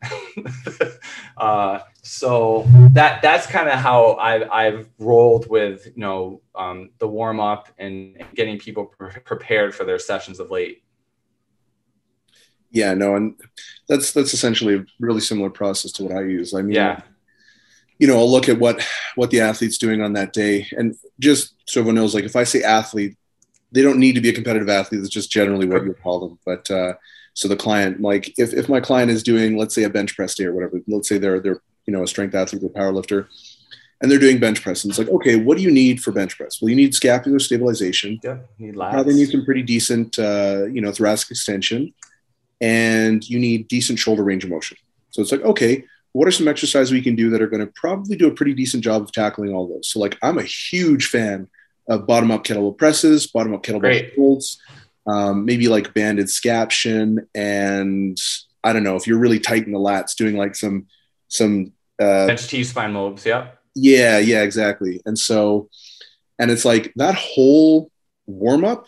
uh, So that that's kind of how I've, I've rolled with, you know, um, the warm up and getting people pre prepared for their sessions of late. Yeah, no, and that's that's essentially a really similar process to what I use. I mean, yeah. You know, I'll look at what what the athlete's doing on that day, and just so everyone knows, like if I say athlete, they don't need to be a competitive athlete. That's just generally what you call them, but. Uh, So the client, like if, if my client is doing, let's say a bench press day or whatever, let's say they're, they're, you know, a strength athlete or power lifter and they're doing bench press. And it's like, okay, what do you need for bench press? Well, you need scapular stabilization. Yeah, you need lats. Probably need some pretty decent, uh, you know, thoracic extension, and you need decent shoulder range of motion. So it's like, okay, what are some exercises we can do that are going to probably do a pretty decent job of tackling all those? So like, I'm a huge fan of bottom up kettlebell presses, bottom up kettlebell Great. holds. Um, maybe like banded scaption, and I don't know if you're really tight in the lats, doing like some some uh, bench T spine lobes. Yeah, yeah, yeah, exactly. And so, and it's like that whole warm up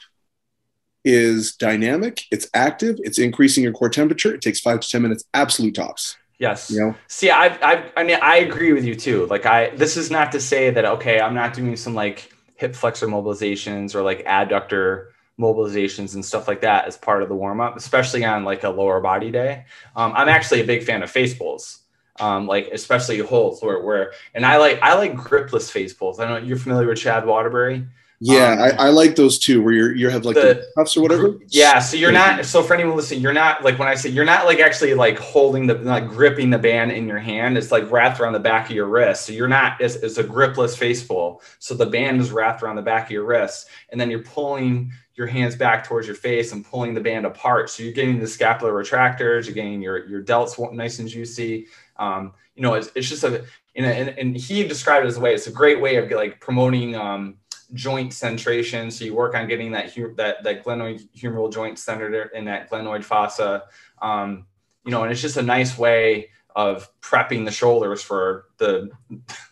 is dynamic. It's active. It's increasing your core temperature. It takes five to ten minutes, absolute tops. Yes. You know? See, I, I, I mean, I agree with you too. Like, I this is not to say that okay, I'm not doing some like hip flexor mobilizations or like adductor mobilizations and stuff like that as part of the warm up, especially on like a lower body day. Um, I'm actually a big fan of face pulls, um, like especially holds where, where, and I like, I like gripless face pulls. I don't know, you're familiar with Chad Waterbury. Yeah. Um, I, I like those too, where you're, you have like the, the cuffs or whatever. Yeah. So you're not, so for anyone listening, you're not like, when I say you're not like actually like holding the, like gripping the band in your hand, it's like wrapped around the back of your wrist. So you're not, it's, it's a gripless face pull. So the band is wrapped around the back of your wrist, and then you're pulling your hands back towards your face and pulling the band apart. So you're getting the scapular retractors, you're getting your, your delts nice and juicy. Um, you know, it's, it's just a, you know, and, and he described it as a way, it's a great way of like promoting um, joint centration. So you work on getting that, that, that glenoid humeral joint centered in that glenoid fossa, um, you know, and it's just a nice way of prepping the shoulders for the,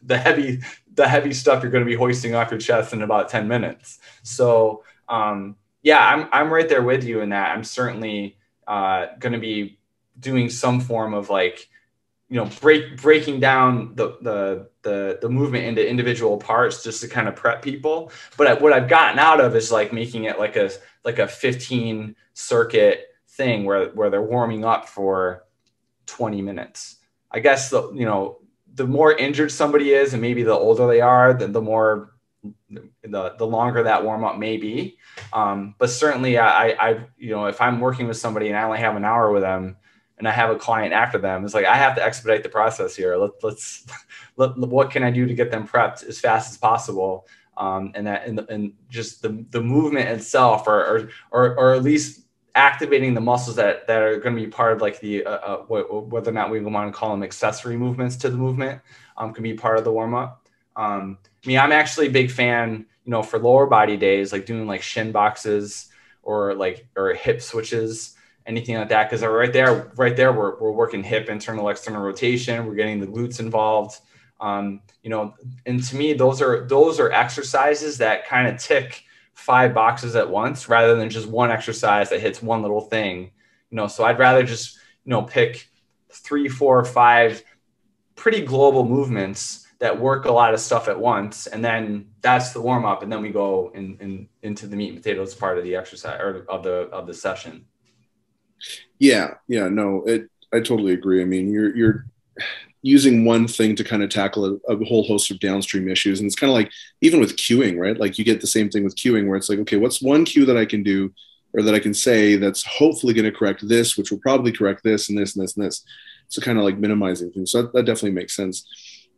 the heavy, the heavy stuff you're going to be hoisting off your chest in about ten minutes. So, Um, yeah, I'm, I'm right there with you in that. I'm certainly, uh, going to be doing some form of like, you know, break, breaking down the, the, the the movement into individual parts just to kind of prep people. But I, what I've gotten out of is like making it like a like a fifteen circuit thing where where they're warming up for twenty minutes. I guess the you know the more injured somebody is, and maybe the older they are, the the more the the longer that warm up may be. Um, but certainly, I I you know if I'm working with somebody and I only have an hour with them, and I have a client after them, it's like, I have to expedite the process here. Let, let's, let, what can I do to get them prepped as fast as possible? Um, and that, and, and just the, the movement itself, or, or, or, or at least activating the muscles that, that are going to be part of like the, uh, uh, whether or not we want to call them accessory movements to the movement, um, can be part of the warm up. Um, I mean, I'm actually a big fan, you know, for lower body days, like doing like shin boxes or like, or hip switches, anything like that. Cause right there, right there, we're, we're working hip, internal, external rotation. We're getting the glutes involved. Um, you know, and to me, those are, those are exercises that kind of tick five boxes at once, rather than just one exercise that hits one little thing, you know? So I'd rather just, you know, pick three, four, five pretty global movements that work a lot of stuff at once. And then that's the warm up. And then we go in, in, into the meat and potatoes part of the exercise or of the, of the session. Yeah. Yeah, no, it, I totally agree. I mean, you're, you're using one thing to kind of tackle a, a whole host of downstream issues. And it's kind of like, even with cueing, right? Like you get the same thing with cueing where it's like, okay, what's one cue that I can do or that I can say that's hopefully going to correct this, which will probably correct this and this and this and this. So kind of like minimizing things. So that, that definitely makes sense.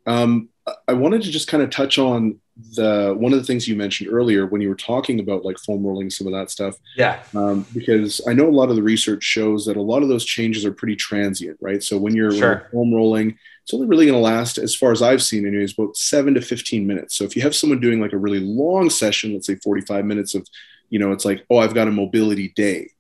Um, I wanted to just kind of touch on the, one of the things you mentioned earlier when you were talking about like foam rolling, some of that stuff. Yeah. Um, because I know a lot of the research shows that a lot of those changes are pretty transient, right? So when you're, sure. when you're foam rolling, it's only really going to last, as far as I've seen anyways, about seven to fifteen minutes. So if you have someone doing like a really long session, let's say forty-five minutes of, you know, it's like, oh, I've got a mobility day.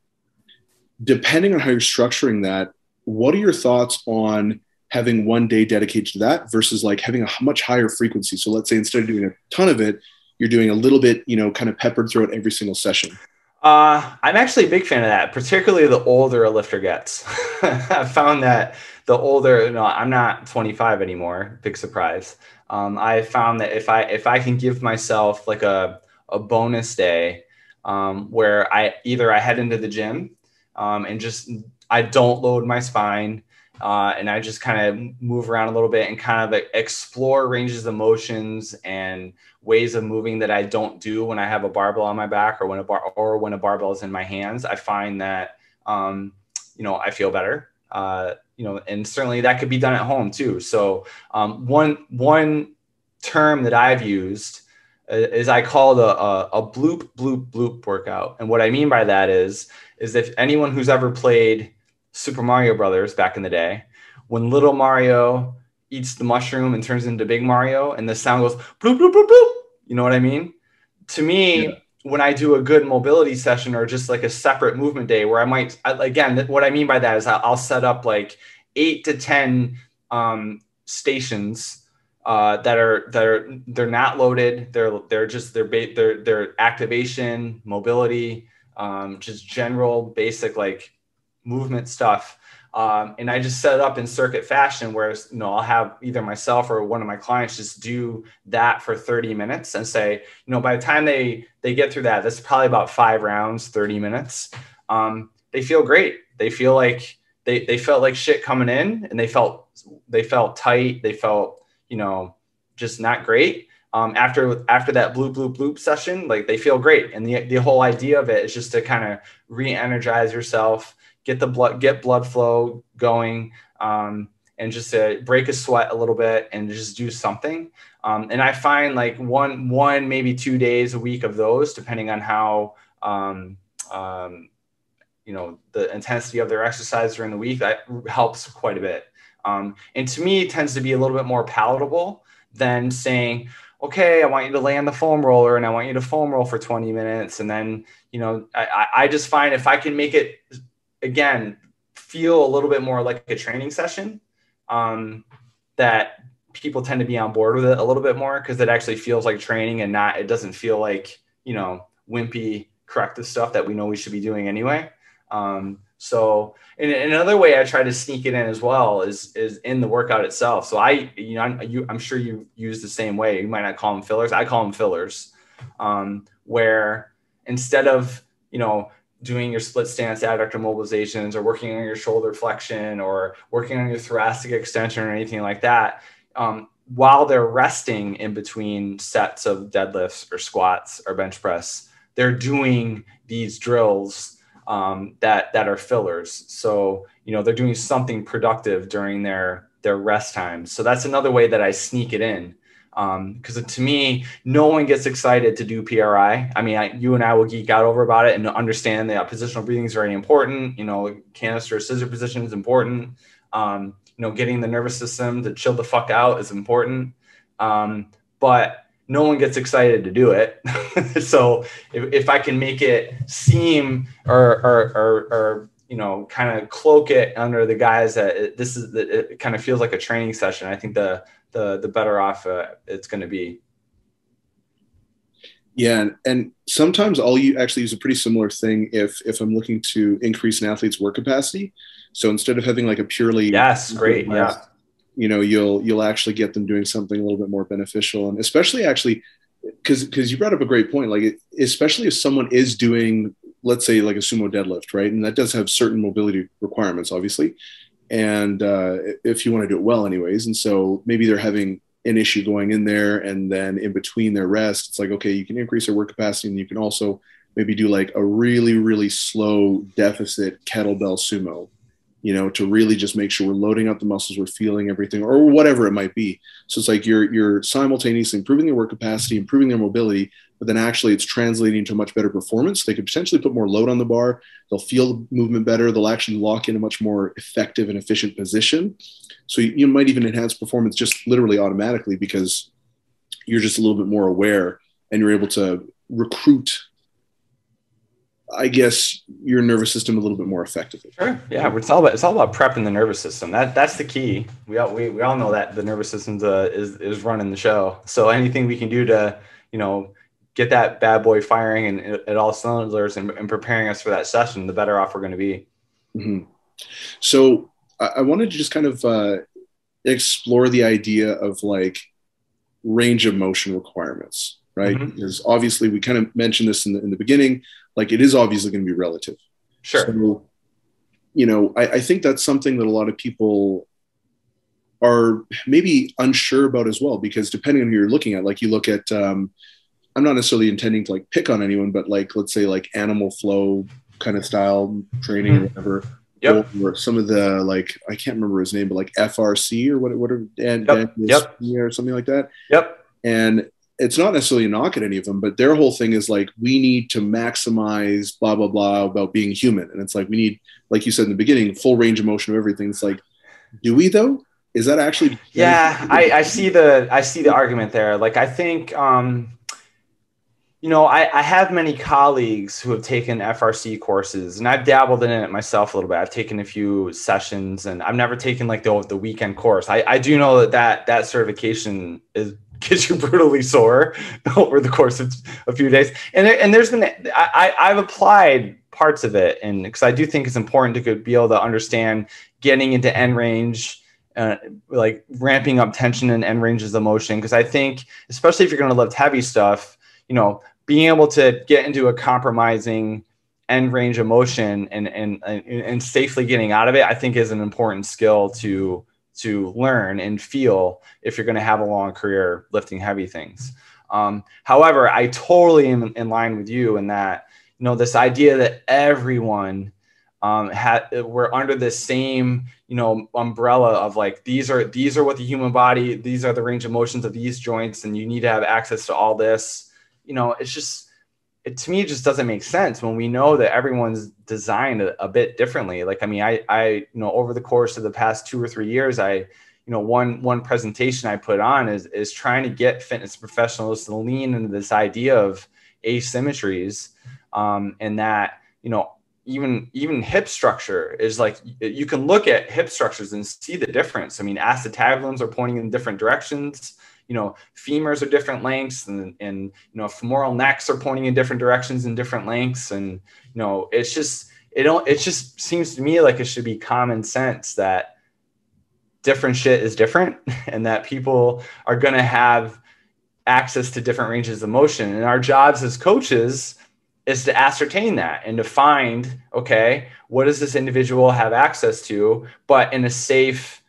Depending on how you're structuring that, what are your thoughts on having one day dedicated to that versus like having a much higher frequency? So let's say instead of doing a ton of it, you're doing a little bit, you know, kind of peppered throughout every single session. Uh, I'm actually a big fan of that, particularly the older a lifter gets. I found that the older, you know, I'm not twenty-five anymore, big surprise. Um, I found that if I, if I can give myself like a, a bonus day um, where I either I head into the gym um, and just, I don't load my spine, Uh, and I just kind of move around a little bit and kind of explore ranges of motions and ways of moving that I don't do when I have a barbell on my back or when a bar or when a barbell is in my hands. I find that, um, you know, I feel better, uh, you know, and certainly that could be done at home too. So um, one, one term that I've used is I call it a, a, a bloop, bloop, bloop workout. And what I mean by that is, is if anyone who's ever played Super Mario Brothers back in the day, when little Mario eats the mushroom and turns into big Mario and the sound goes bloop, bloop, bloop, bloop. You know what I mean? To me, yeah. When I do a good mobility session or just like a separate movement day where I might, again, what I mean by that is I'll set up like eight to ten um, stations uh, that are, that are, they're not loaded. They're, they're just, they're, they're, they're activation, mobility, um, just general basic, like movement stuff. Um, and I just set it up in circuit fashion where, you know, I'll have either myself or one of my clients just do that for thirty minutes and say, you know, by the time they, they get through that, that's probably about five rounds, thirty minutes. Um, they feel great. They feel like they, they felt like shit coming in and they felt, they felt tight. They felt, you know, just not great. Um, after, after that bloop, bloop, bloop session, like they feel great. And the, the whole idea of it is just to kind of re-energize yourself, get the blood, get blood flow going, um, and just uh, break a sweat a little bit and just do something. Um, and I find like one, one, maybe two days a week of those, depending on how, um, um, you know, the intensity of their exercise during the week, that helps quite a bit. Um, and to me, it tends to be a little bit more palatable than saying, okay, I want you to lay on the foam roller and I want you to foam roll for twenty minutes. And then, you know, I, I just find if I can make it, again, feel a little bit more like a training session, um, that people tend to be on board with it a little bit more because it actually feels like training and not, it doesn't feel like, you know, wimpy corrective stuff that we know we should be doing anyway. Um, so, and, and another way I try to sneak it in as well is, is in the workout itself. So I, you know, I'm, you, I'm sure you use the same way. You might not call them fillers. I call them fillers, um, where instead of, you know, doing your split stance adductor mobilizations or working on your shoulder flexion or working on your thoracic extension or anything like that, um, while they're resting in between sets of deadlifts or squats or bench press, they're doing these drills um, that, that are fillers. So, you know, they're doing something productive during their, their rest time. So that's another way that I sneak it in. Um, because to me, no one gets excited to do P R I. I mean, I, you and I will geek out over about it and understand that positional breathing is very important. You know, canister scissor position is important. Um, you know, getting the nervous system to chill the fuck out is important. Um, but no one gets excited to do it. So if, if I can make it seem or, or, or, or you know, kind of cloak it under the guise that it, this is, the, it kind of feels like a training session. I think the, the, the better off uh, it's going to be. Yeah. And, and sometimes I'll you actually use a pretty similar thing if, if I'm looking to increase an athlete's work capacity. So instead of having like a purely, yes, great. Class, yeah. You know, you'll, you'll actually get them doing something a little bit more beneficial. And especially actually, cause, cause you brought up a great point. Like it, especially if someone is doing, let's say like a sumo deadlift, right? And that does have certain mobility requirements, obviously. And uh, if you want to do it well anyways, and so maybe they're having an issue going in there, and then in between their rest, it's like, okay, you can increase their work capacity, and you can also maybe do like a really, really slow deficit kettlebell sumo, you know, to really just make sure we're loading up the muscles, we're feeling everything, or whatever it might be. So it's like you're, you're simultaneously improving their work capacity, improving their mobility, but then actually it's translating to a much better performance. They could potentially put more load on the bar. They'll feel the movement better. They'll actually lock in a much more effective and efficient position. So you, you might even enhance performance just literally automatically, because you're just a little bit more aware and you're able to recruit, I guess, your nervous system a little bit more effectively. Sure. Yeah. It's all about, it's all about prepping the nervous system. That that's the key. We all, we, we all know that the nervous system uh, is, is running the show. So anything we can do to, you know, get that bad boy firing and at all cylinders and, and preparing us for that session, the better off we're going to be. Mm-hmm. So I, I wanted to just kind of uh, explore the idea of like range of motion requirements, right? Mm-hmm. Because obviously we kind of mentioned this in the, in the beginning, like it is obviously going to be relative. Sure. So, you know, I, I think that's something that a lot of people are maybe unsure about as well, because depending on who you're looking at, like you look at, um, I'm not necessarily intending to like pick on anyone, but like, let's say like animal flow kind of style training, mm-hmm. or whatever, yep. or some of the, like, I can't remember his name, but like F R C or what, what are, Dan, yep. Dan yep. or something like that. Yep. And it's not necessarily a knock at any of them, but their whole thing is like, we need to maximize blah, blah, blah about being human. And it's like, we need, like you said in the beginning, full range of motion of everything. It's like, do we though? Is that actually? Yeah. I, I see the, I see the argument there. Like, I think, um, you know, I, I have many colleagues who have taken F R C courses, and I've dabbled in it myself a little bit. I've taken a few sessions, and I've never taken like the, the weekend course. I, I do know that, that that certification is gets you brutally sore over the course of a few days. And there, and there's been, I, I've applied parts of it, and because I do think it's important to be able to understand getting into end range, Uh, like ramping up tension and end ranges of motion. Because I think, especially if you're going to lift heavy stuff, you know, being able to get into a compromising end range of motion and, and, and, and safely getting out of it, I think is an important skill to, to learn and feel if you're going to have a long career lifting heavy things. Um, however, I totally am in line with you in that, you know, this idea that everyone um, ha- we're under the same, you know, umbrella of like, these are, these are what the human body, these are the range of motions of these joints, and you need to have access to all this. You know, it's just, it, to me, it just doesn't make sense when we know that everyone's designed a, a bit differently. Like, I mean, I, I, you know, over the course of the past two or three years, I, you know, one, one presentation I put on is, is trying to get fitness professionals to lean into this idea of asymmetries. Um, and that, you know, even, even hip structure is like, you can look at hip structures and see the difference. I mean, acetabulums are pointing in different directions. You know, femurs are different lengths, and, and, you know, femoral necks are pointing in different directions and different lengths. And, you know, it's just, it don't, it just seems to me like it should be common sense that different shit is different and that people are going to have access to different ranges of motion. And our jobs as coaches is to ascertain that and to find, okay, what does this individual have access to, but in a safe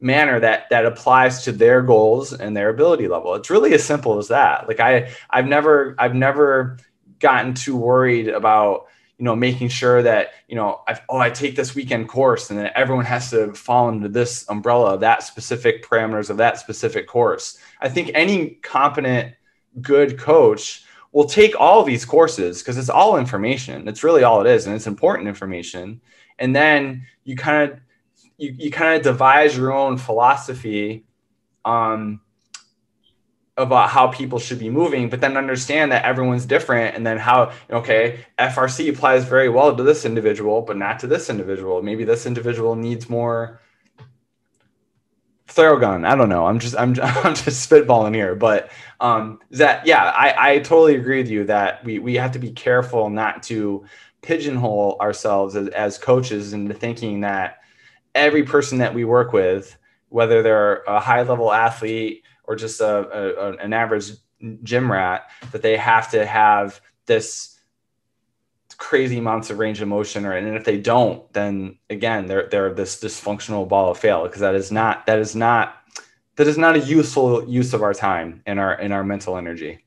manner that, that applies to their goals and their ability level. It's really as simple as that. Like I, I've never, I've never gotten too worried about, you know, making sure that, you know, I've, oh, I take this weekend course and then everyone has to fall under this umbrella of that specific parameters of that specific course. I think any competent, good coach will take all these courses because it's all information. That's really all it is. And it's important information. And then you kind of, you, you kind of devise your own philosophy um, about how people should be moving, but then understand that everyone's different. And then how, okay, F R C applies very well to this individual, but not to this individual. Maybe this individual needs more Thorogun. I don't know. I'm just, I'm, I'm just spitballing here, but um, that, yeah, I, I totally agree with you that we, we have to be careful not to pigeonhole ourselves as, as coaches into thinking that every person that we work with, whether they're a high level athlete or just a, a, an average gym rat, that they have to have this crazy amounts of range of motion, or, and if they don't, then again, they're, they're this dysfunctional ball of fail. Cause that is not, that is not, that is not a useful use of our time and our, in our mental energy.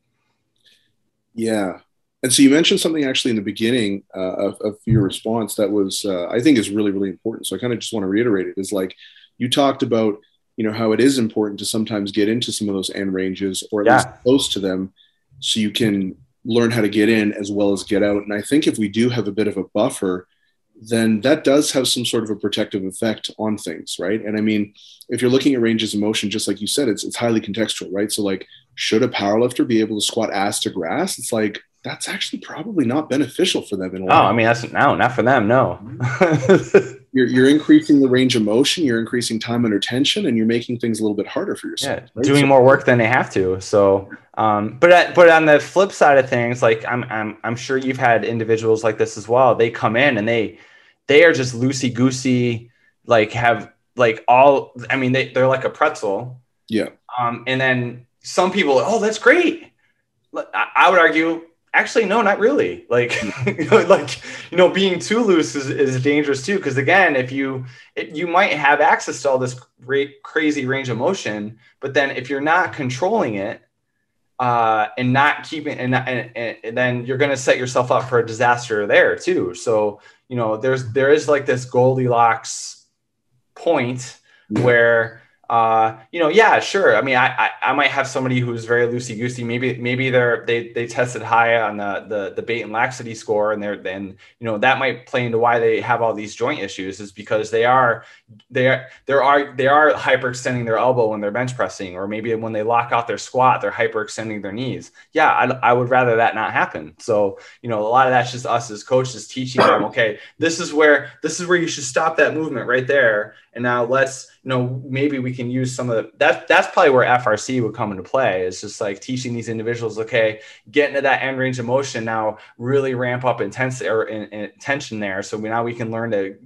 Yeah. And so you mentioned something actually in the beginning uh, of, of your response that was, uh, I think is really, really important. So I kind of just want to reiterate it is like, you talked about, you know, how it is important to sometimes get into some of those end ranges or at yeah. least close to them so you can learn how to get in as well as get out. And I think if we do have a bit of a buffer, then that does have some sort of a protective effect on things, right? And I mean, if you're looking at ranges of motion, just like you said, it's, it's highly contextual, right? So like, should a powerlifter be able to squat ass to grass? It's like, that's actually probably not beneficial for them in a while. Oh, I mean, that's no, not for them, no. You're, you're increasing the range of motion, you're increasing time under tension, and you're making things a little bit harder for yourself. Yeah, right? Doing so, more work than they have to. So, um, but at, but on the flip side of things, like I'm I'm I'm sure you've had individuals like this as well. They come in and they they are just loosey goosey, like have like all. I mean, they they're like a pretzel. Yeah. Um, and then some people, oh, that's great. I, I would argue. Actually, no, not really. Like, like, you know, being too loose is, is dangerous too. Cause again, if you, it, you might have access to all this great, crazy range of motion, but then if you're not controlling it uh, and not keeping, and, and, and then you're going to set yourself up for a disaster there too. So, you know, there's, there is like this Goldilocks point where, Uh, you know, yeah, sure. I mean, I, I, I might have somebody who's very loosey goosey. Maybe, maybe they're, they, they tested high on the, the, the bait and laxity score. And they're then, you know, that might play into why they have all these joint issues is because they are, they are, there are, they are hyperextending their elbow when they're bench pressing, or maybe when they lock out their squat, they're hyperextending their knees. Yeah. I, I would rather that not happen. So, you know, a lot of that's just us as coaches teaching them, okay, this is where, this is where you should stop that movement right there. And now let's, you know, maybe we can use some of the, that, that's probably where F R C would come into play. It's just like teaching these individuals, okay, get into that end range of motion now, really ramp up intensity or in, in tension there. So we, now we can learn to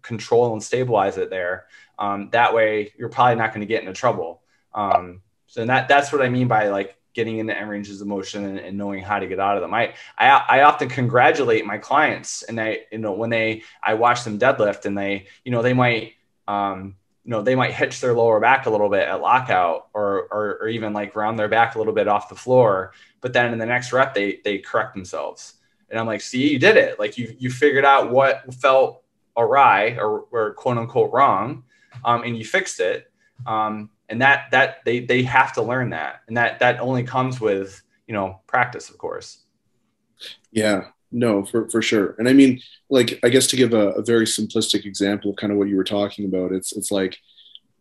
control and stabilize it there. Um, that way you're probably not going to get into trouble. Um, so that, that's what I mean by like getting into end ranges of motion and, and knowing how to get out of them. I, I, I often congratulate my clients and I, you know, when they, I watch them deadlift and they, you know, they might, um, you know, they might hitch their lower back a little bit at lockout or, or, or even like round their back a little bit off the floor. But then in the next rep, they, they correct themselves. And I'm like, see, you did it. Like you, you figured out what felt awry or, or quote unquote wrong. Um, and you fixed it. Um, and that, that they, they have to learn that. And that, that only comes with, you know, practice, of course. Yeah. No, for, for sure. And I mean, like, I guess to give a, a very simplistic example of kind of what you were talking about, it's, it's like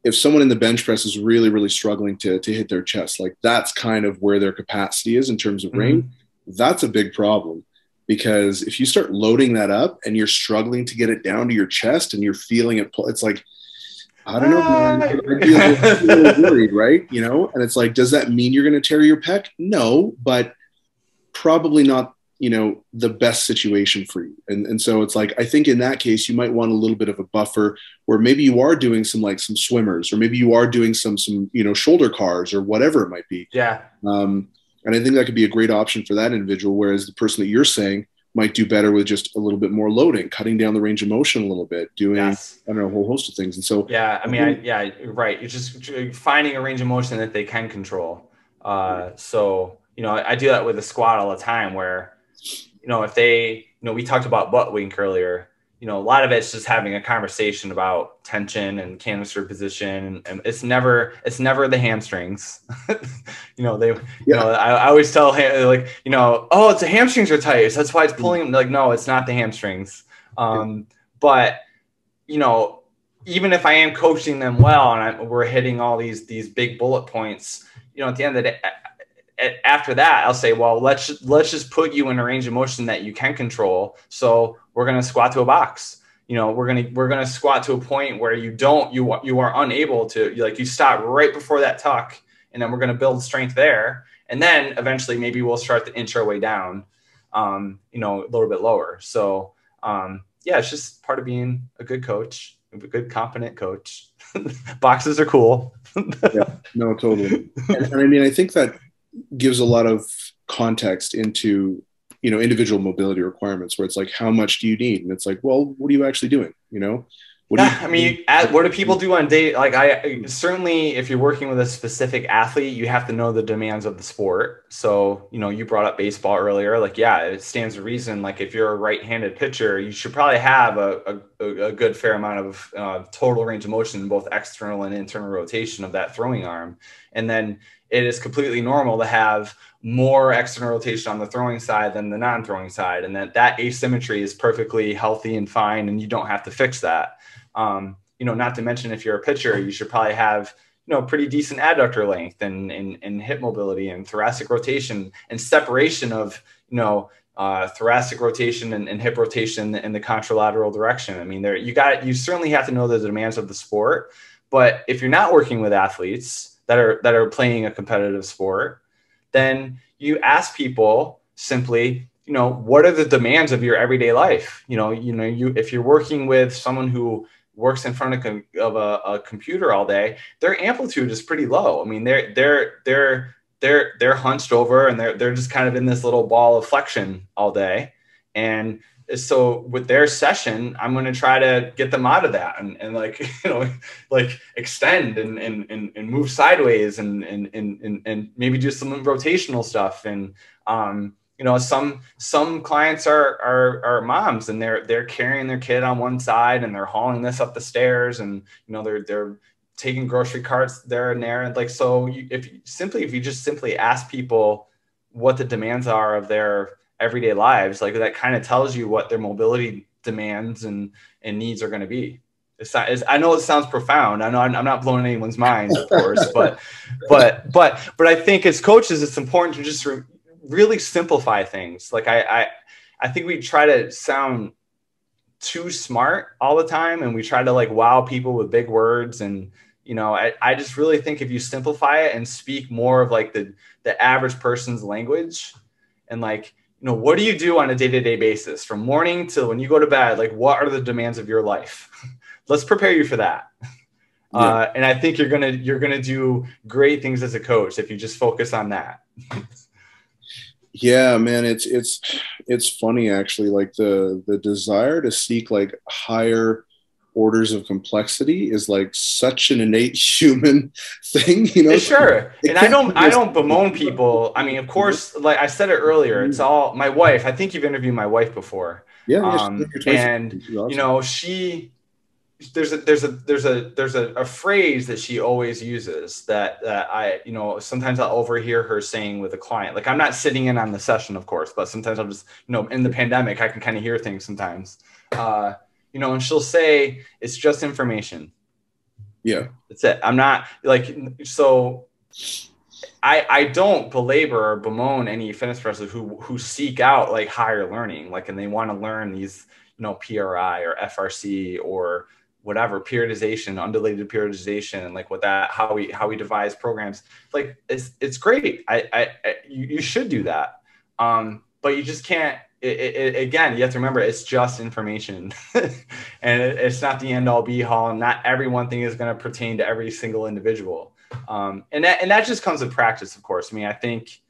if someone in the bench press is really, really struggling to, to hit their chest, like that's kind of where their capacity is in terms of range. Mm-hmm. That's a big problem because if you start loading that up and you're struggling to get it down to your chest and you're feeling it, it's like, I don't know, man. I'd be a little worried, right? You know? And it's like, does that mean you're going to tear your pec? No, but probably not you know, the best situation for you. And, and so it's like, I think in that case, you might want a little bit of a buffer where maybe you are doing some, like some swimmers, or maybe you are doing some, some, you know, shoulder cars or whatever it might be. Yeah. Um, and I think that could be a great option for that individual. Whereas the person that you're saying might do better with just a little bit more loading, cutting down the range of motion a little bit, doing, yes. I don't know, a whole host of things. And so, yeah, I mean, I, yeah, right. It's just finding a range of motion that they can control. Uh, right. So, you know, I, I do that with a squat all the time where, you know, if they, you know, we talked about butt wink earlier, you know, a lot of it's just having a conversation about tension and canister position. And it's never, it's never the hamstrings, you know, they, yeah. you know, I, I always tell him like, you know, oh, it's the hamstrings are tight. So that's why it's pulling them. Like, no, it's not the hamstrings. Um, but you know, even if I am coaching them well, and I, we're hitting all these, these big bullet points, you know, at the end of the day, after that, I'll say, well, let's, let's just put you in a range of motion that you can control. So we're going to squat to a box. You know, we're going to, we're going to squat to a point where you don't, you, you are unable to, like, you stop right before that tuck, and then we're going to build strength there. And then eventually maybe we'll start to inch our way down, um, you know, a little bit lower. So um, yeah, it's just part of being a good coach, a good competent coach. Boxes are cool. Yeah, no, totally. And, and I mean, I think that gives a lot of context into, you know, individual mobility requirements, where it's like, how much do you need? And it's like, well, what are you actually doing? You know, what do you yeah, I mean, at, what do people do on day? Like I certainly, if you're working with a specific athlete, you have to know the demands of the sport. So, you know, you brought up baseball earlier, like, yeah, it stands to reason. Like if you're a right-handed pitcher, you should probably have a, a, a good fair amount of uh, total range of motion, both external and internal rotation of that throwing arm. And then it is completely normal to have more external rotation on the throwing side than the non-throwing side. And that, that asymmetry is perfectly healthy and fine, and you don't have to fix that. Um, you know, not to mention if you're a pitcher, you should probably have, you know, pretty decent adductor length and, and, and hip mobility and thoracic rotation and separation of, you know, uh, thoracic rotation and, and hip rotation in the contralateral direction. I mean, there, you got, you certainly have to know the demands of the sport, but if you're not working with athletes that are, that are playing a competitive sport, then you ask people simply, you know, what are the demands of your everyday life? You know, you know, you, if you're working with someone who works in front of, of a, a computer all day, their amplitude is pretty low. I mean, they're, they're, they're, they're, they're hunched over, and they're, they're just kind of in this little ball of flexion all day. And so with their session, I'm going to try to get them out of that and, and like, you know, like extend and, and, and, and move sideways and, and, and, and maybe do some rotational stuff. And, um, you know, some, some clients are, are, are moms, and they're, they're carrying their kid on one side, and they're hauling this up the stairs, and, you know, they're, they're taking grocery carts there and there. And like, so you, if simply, if you just simply ask people what the demands are of their everyday lives, like that kind of tells you what their mobility demands and, and needs are going to be. It's not, it's, I know it sounds profound. I know I'm, I'm not blowing anyone's mind, of course, but, but, but, but I think as coaches, it's important to just re- really simplify things. Like I, I, I think we try to sound too smart all the time, and we try to like wow people with big words. And, you know, I, I just really think if you simplify it and speak more of like the, the average person's language, and like, you know, what do you do on a day-to-day basis from morning till when you go to bed? Like, what are the demands of your life? Let's prepare you for that. Yeah. Uh, and I think you're going to, you're going to do great things as a coach if you just focus on that. Yeah, man. It's, it's, it's funny actually, like the, the desire to seek like higher orders of complexity is like such an innate human thing, you know? Sure. And I don't, I don't bemoan people. I mean, of course, like I said it earlier, it's all my wife. I think you've interviewed my wife before. Yeah. Um, and you know, she, there's a, there's a, there's a, there's a, a phrase that she always uses that, that I, you know, sometimes I'll overhear her saying with a client, like I'm not sitting in on the session, of course, but sometimes I'll just, you know, in the pandemic, I can kind of hear things sometimes, uh, you know, and she'll say, it's just information. Yeah. That's it. I'm not like, so I I don't belabor or bemoan any fitness professors who, who seek out like higher learning, like, and they want to learn these, you know, P R I or F R C or whatever, periodization, undulated periodization, and like what that, how we, how we devise programs. Like it's, it's great. I, I, I you, you should do that. Um, but you just can't, it, it, again, you have to remember it's just information and it, it's not the end all be all. And not every one thing is going to pertain to every single individual. Um, and that, and that just comes with practice, of course. I mean, I think,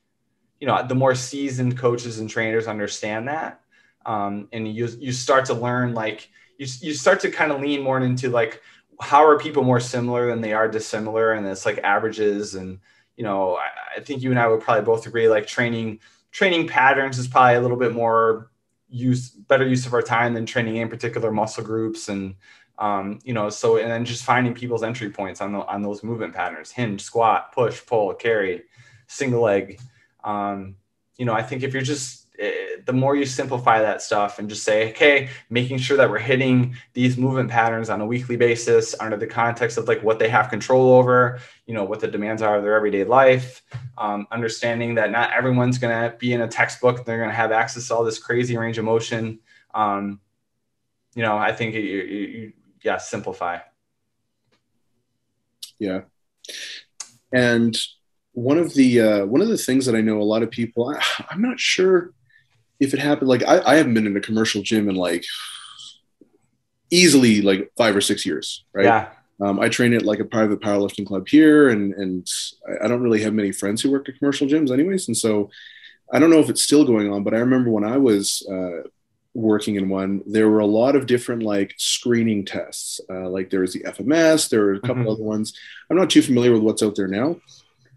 you know, the more seasoned coaches and trainers understand that. Um, and you, you start to learn, like you, you start to kind of lean more into like, how are people more similar than they are dissimilar? And it's like averages. And, you know, I, I think you and I would probably both agree, like training, training patterns is probably a little bit more use, better use of our time than training in particular muscle groups. And, um, you know, so, and then just finding people's entry points on the, on those movement patterns, hinge, squat, push, pull, carry, single leg. Um, you know, I think if you're just, it, the more you simplify that stuff and just say, okay, making sure that we're hitting these movement patterns on a weekly basis under the context of like what they have control over, you know, what the demands are of their everyday life, um, understanding that not everyone's going to be in a textbook. They're going to have access to all this crazy range of motion. Um, you know, I think you, you, you yeah, simplify. Yeah. And one of the, uh, one of the things that I know a lot of people, I, I'm not sure if it happened, like I, I haven't been in a commercial gym in like easily like five or six years, right? Yeah. Um, I train at like a private powerlifting club here, and and I don't really have many friends who work at commercial gyms anyways. And so I don't know if it's still going on, but I remember when I was uh, working in one, there were a lot of different like screening tests. Uh, like there was the F M S, there were a couple mm-hmm. other ones. I'm not too familiar with what's out there now.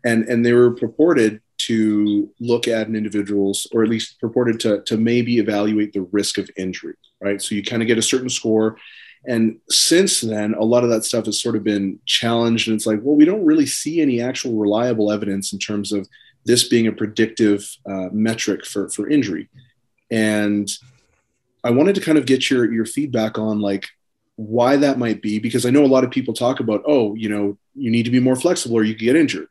And and they were purported to look at an individual's, or at least purported to, to maybe evaluate the risk of injury, right? So you kind of get a certain score. And since then, a lot of that stuff has sort of been challenged. And it's like, well, we don't really see any actual reliable evidence in terms of this being a predictive uh, metric for, for injury. And I wanted to kind of get your, your feedback on like why that might be, because I know a lot of people talk about, oh, you know, you need to be more flexible or you can get injured.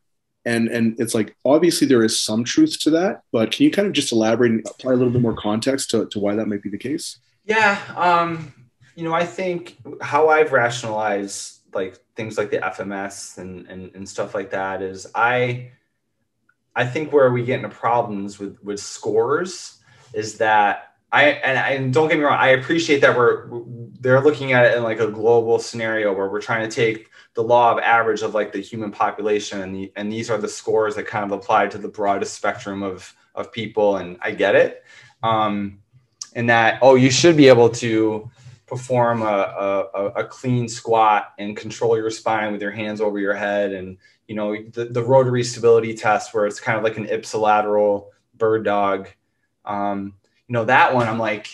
And and it's like, obviously there is some truth to that, but can you kind of just elaborate and apply a little bit more context to, to why that might be the case? Yeah. Um, you know, I think how I've rationalized like things like the F M S and, and, and stuff like that is I, I think where we get into problems with, with scores is that I, and, and don't get me wrong, I appreciate that we're, they're looking at it in like a global scenario where we're trying to take the law of average of like the human population and the, and these are the scores that kind of apply to the broadest spectrum of, of people. And I get it. Um, and that, oh, you should be able to perform a, a, a clean squat and control your spine with your hands over your head. And, you know, the, the rotary stability test where it's kind of like an ipsilateral bird dog, um, you know, that one, I'm like,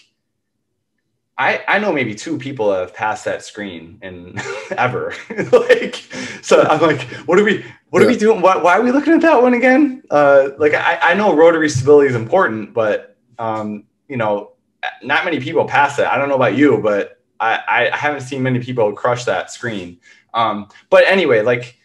I, I know maybe two people have passed that screen and ever like, so I'm like, what are we, what yeah. are we doing? Why, why are we looking at that one again? Uh, like I, I know rotary stability is important, but um, you know, not many people pass it. I don't know about you, but I, I haven't seen many people crush that screen. Um, but anyway, like,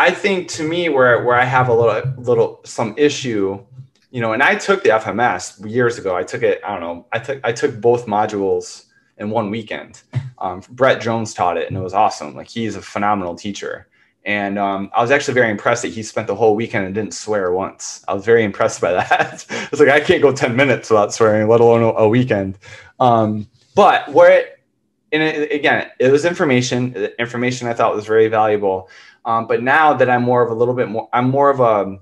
I think to me where, where I have a little, little, some issue, you know, and I took the F M S years ago. I took it, I don't know, I took I took both modules in one weekend. Um, Brett Jones taught it and it was awesome. Like he's a phenomenal teacher. And um, I was actually very impressed that he spent the whole weekend and didn't swear once. I was very impressed by that. I was like, I can't go ten minutes without swearing, let alone a weekend. Um, but where it, and it, again, it was information, information I thought was very valuable. Um, but now that I'm more of a little bit more, I'm more of a,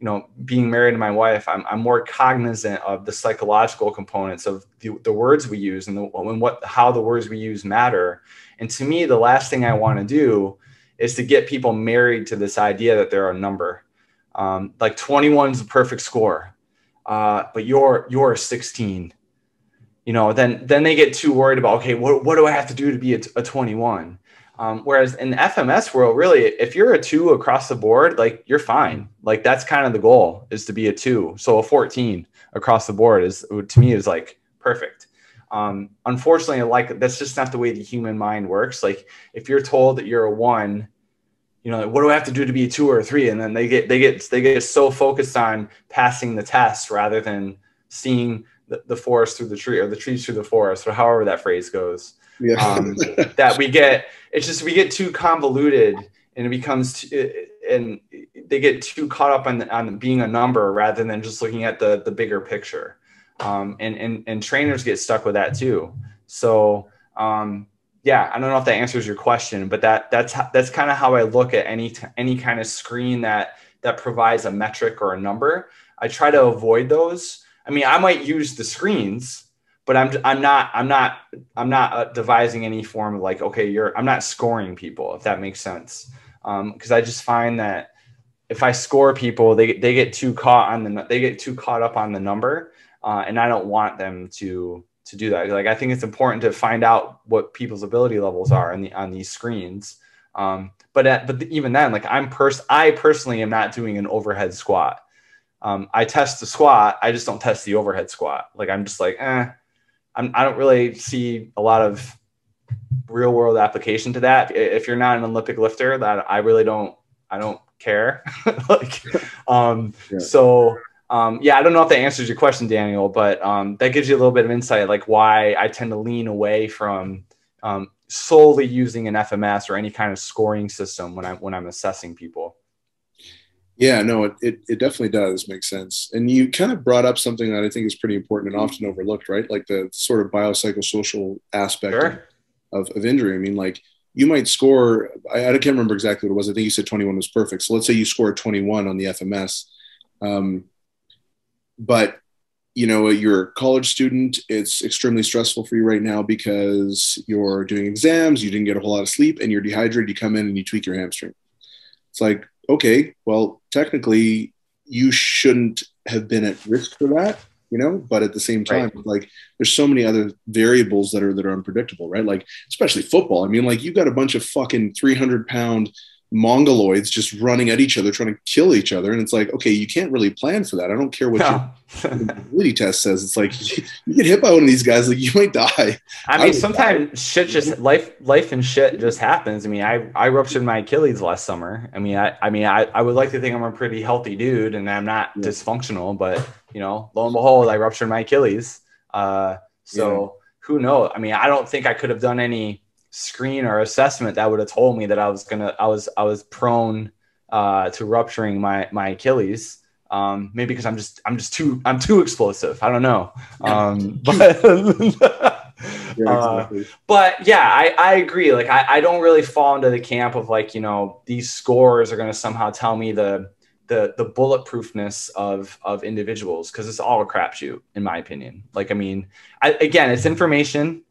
you know, being married to my wife, I'm, I'm more cognizant of the psychological components of the, the words we use and, the, and what, how the words we use matter. And to me, the last thing I want to do is to get people married to this idea that they're a number. Um, like twenty-one is the perfect score, uh, but you're you're sixteen. You know, then then they get too worried about, okay, what what do I have to do to be a, a twenty-one? Um, whereas in the F M S world, really, if you're a two across the board, like you're fine. Like that's kind of the goal is to be a two. So a fourteen across the board is, to me, is like perfect. Um, unfortunately, like that's just not the way the human mind works. Like if you're told that you're a one, you know, like, what do I have to do to be a two or a three? And then they get, they get, they get so focused on passing the test rather than seeing the, the forest through the tree or the trees through the forest or however that phrase goes. Yeah. um, that we get, it's just, we get too convoluted and it becomes, too, and they get too caught up on, the, on being a number rather than just looking at the, the bigger picture. Um, and, and, and trainers get stuck with that too. So, um, yeah, I don't know if that answers your question, but that that's, that's kind of how I look at any, t- any kind of screen that, that provides a metric or a number. I try to avoid those. I mean, I might use the screens, but I'm, I'm not, I'm not, I'm not devising any form of like, okay, you're, I'm not scoring people, if that makes sense. Um, 'cause I just find that if I score people, they they get too caught on the, they get too caught up on the number. Uh, and I don't want them to, to do that. Like, I think it's important to find out what people's ability levels are in the, on these screens. Um, but, at, but even then, like I'm pers I personally am not doing an overhead squat. Um, I test the squat. I just don't test the overhead squat. Like, I'm just like, eh, I'm, I don't really see a lot of real world application to that. If you're not an Olympic lifter, that I really don't, I don't care. like, um, yeah. so, um, yeah, I don't know if that answers your question, Daniel, but, um, that gives you a little bit of insight, like why I tend to lean away from, um, solely using an F M S or any kind of scoring system when I, when I'm assessing people. Yeah, no, it, it, it definitely does make sense. And you kind of brought up something that I think is pretty important and often overlooked, right? Like the sort of biopsychosocial aspect sure. of, of injury. I mean, like you might score, I, I can't remember exactly what it was. I think you said twenty-one was perfect. So let's say you score twenty-one on the F M S. Um, but, you know, you're a college student. It's extremely stressful for you right now because you're doing exams. You didn't get a whole lot of sleep and you're dehydrated. You come in and you tweak your hamstring. It's like, okay, well, technically you shouldn't have been at risk for that, you know, but at the same time, right. like there's so many other variables that are, that are unpredictable, right? Like, especially football. I mean, like you've got a bunch of fucking three hundred pound mongoloids just running at each other, trying to kill each other. And it's like, okay, you can't really plan for that. I don't care what no. your ability test says. It's like, you get hit by one of these guys, like you might die. I mean, I sometimes die. shit just life, life and shit just happens. I mean, I, I ruptured my Achilles last summer. I mean, I, I mean, I, I would like to think I'm a pretty healthy dude and I'm not yeah. dysfunctional, but you know, lo and behold, I ruptured my Achilles. Uh, so yeah. who knows? I mean, I don't think I could have done any screen or assessment that would have told me that I was gonna I was I was prone uh to rupturing my my Achilles, um maybe because I'm just I'm just too I'm too explosive, I don't know, um but uh, but yeah, I I agree. Like I I don't really fall into the camp of like, you know, these scores are gonna somehow tell me the the the bulletproofness of of individuals, because it's all a crapshoot in my opinion. Like I mean I, again, it's information.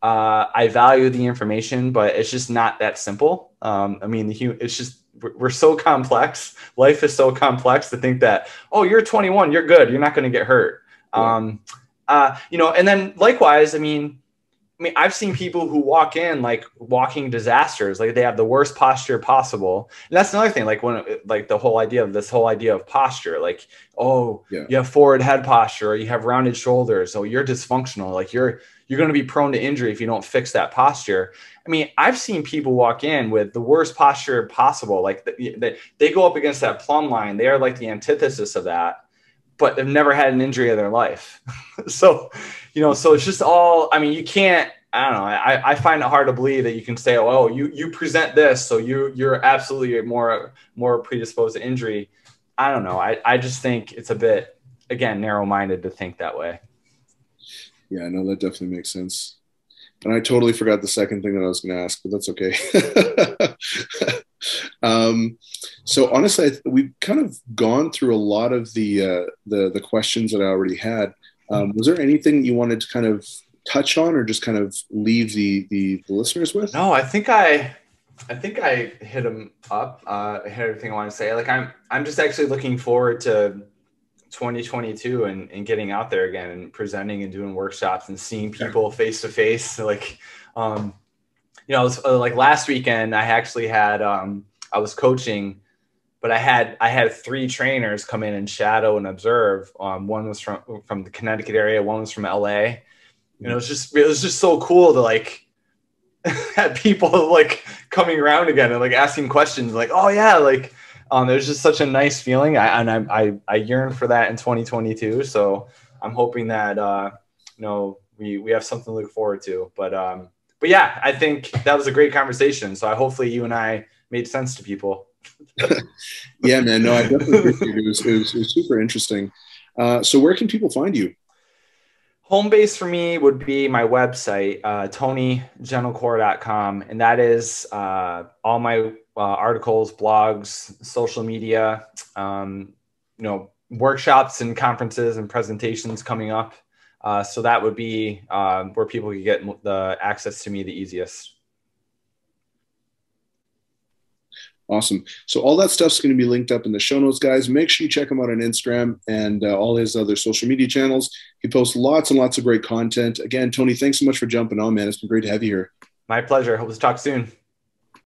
Uh, I value the information, but it's just not that simple. Um, I mean, the human, it's just, we're so complex. Life is so complex to think that, oh, you're twenty-one, you're good. You're not going to get hurt. Yeah. Um, uh, you know, and then likewise, I mean, I mean, I've seen people who walk in like walking disasters, like they have the worst posture possible. And that's another thing. Like when, like the whole idea of this whole idea of posture, like, oh, yeah. you have forward head posture, or you have rounded shoulders. So you're dysfunctional. Like you're, you're going to be prone to injury if you don't fix that posture. I mean, I've seen people walk in with the worst posture possible. Like the, the, they go up against that plumb line. They are like the antithesis of that, but they've never had an injury in their life. So, you know, so it's just all, I mean, you can't, I don't know. I, I find it hard to believe that you can say, oh, oh you, you present this. So you, you're absolutely more, more predisposed to injury. I don't know. I, I just think it's a bit, again, narrow-minded to think that way. Yeah, no, that definitely makes sense. And I totally forgot the second thing that I was going to ask, but that's okay. um, so honestly, we've kind of gone through a lot of the, uh, the, the questions that I already had. Um, was there anything you wanted to kind of touch on or just kind of leave the, the, the listeners with? No, I think I, I think I hit them up. Uh, I hit everything I want to say. Like I'm, I'm just actually looking forward to twenty twenty-two and, and getting out there again and presenting and doing workshops and seeing people face to face. Like, um, you know, it was, uh, like last weekend I actually had, um, I was coaching, but I had, I had three trainers come in and shadow and observe. Um, one was from, from the Connecticut area. One was from L A. You know, it was just, it was just so cool to like have people like coming around again and like asking questions like, oh yeah. Like, Um, there's just such a nice feeling. I, and I, I, I yearn for that in twenty twenty-two. So I'm hoping that, uh, you know, we, we have something to look forward to, but, um, but yeah, I think that was a great conversation. So I, hopefully you and I made sense to people. Yeah, man, no, I definitely appreciate it. It was, it was, it was super interesting. Uh, so where can people find you? Home base for me would be my website, uh, tony gentilcore dot com. And that is uh, all my uh, articles, blogs, social media, um, you know, workshops and conferences and presentations coming up. Uh, so that would be uh, where people could get the access to me the easiest. Awesome. So all that stuff's going to be linked up in the show notes, guys. Make sure you check him out on Instagram and uh, all his other social media channels. He posts lots and lots of great content. Again, Tony, thanks so much for jumping on, man. It's been great to have you here. My pleasure. Hope to talk soon.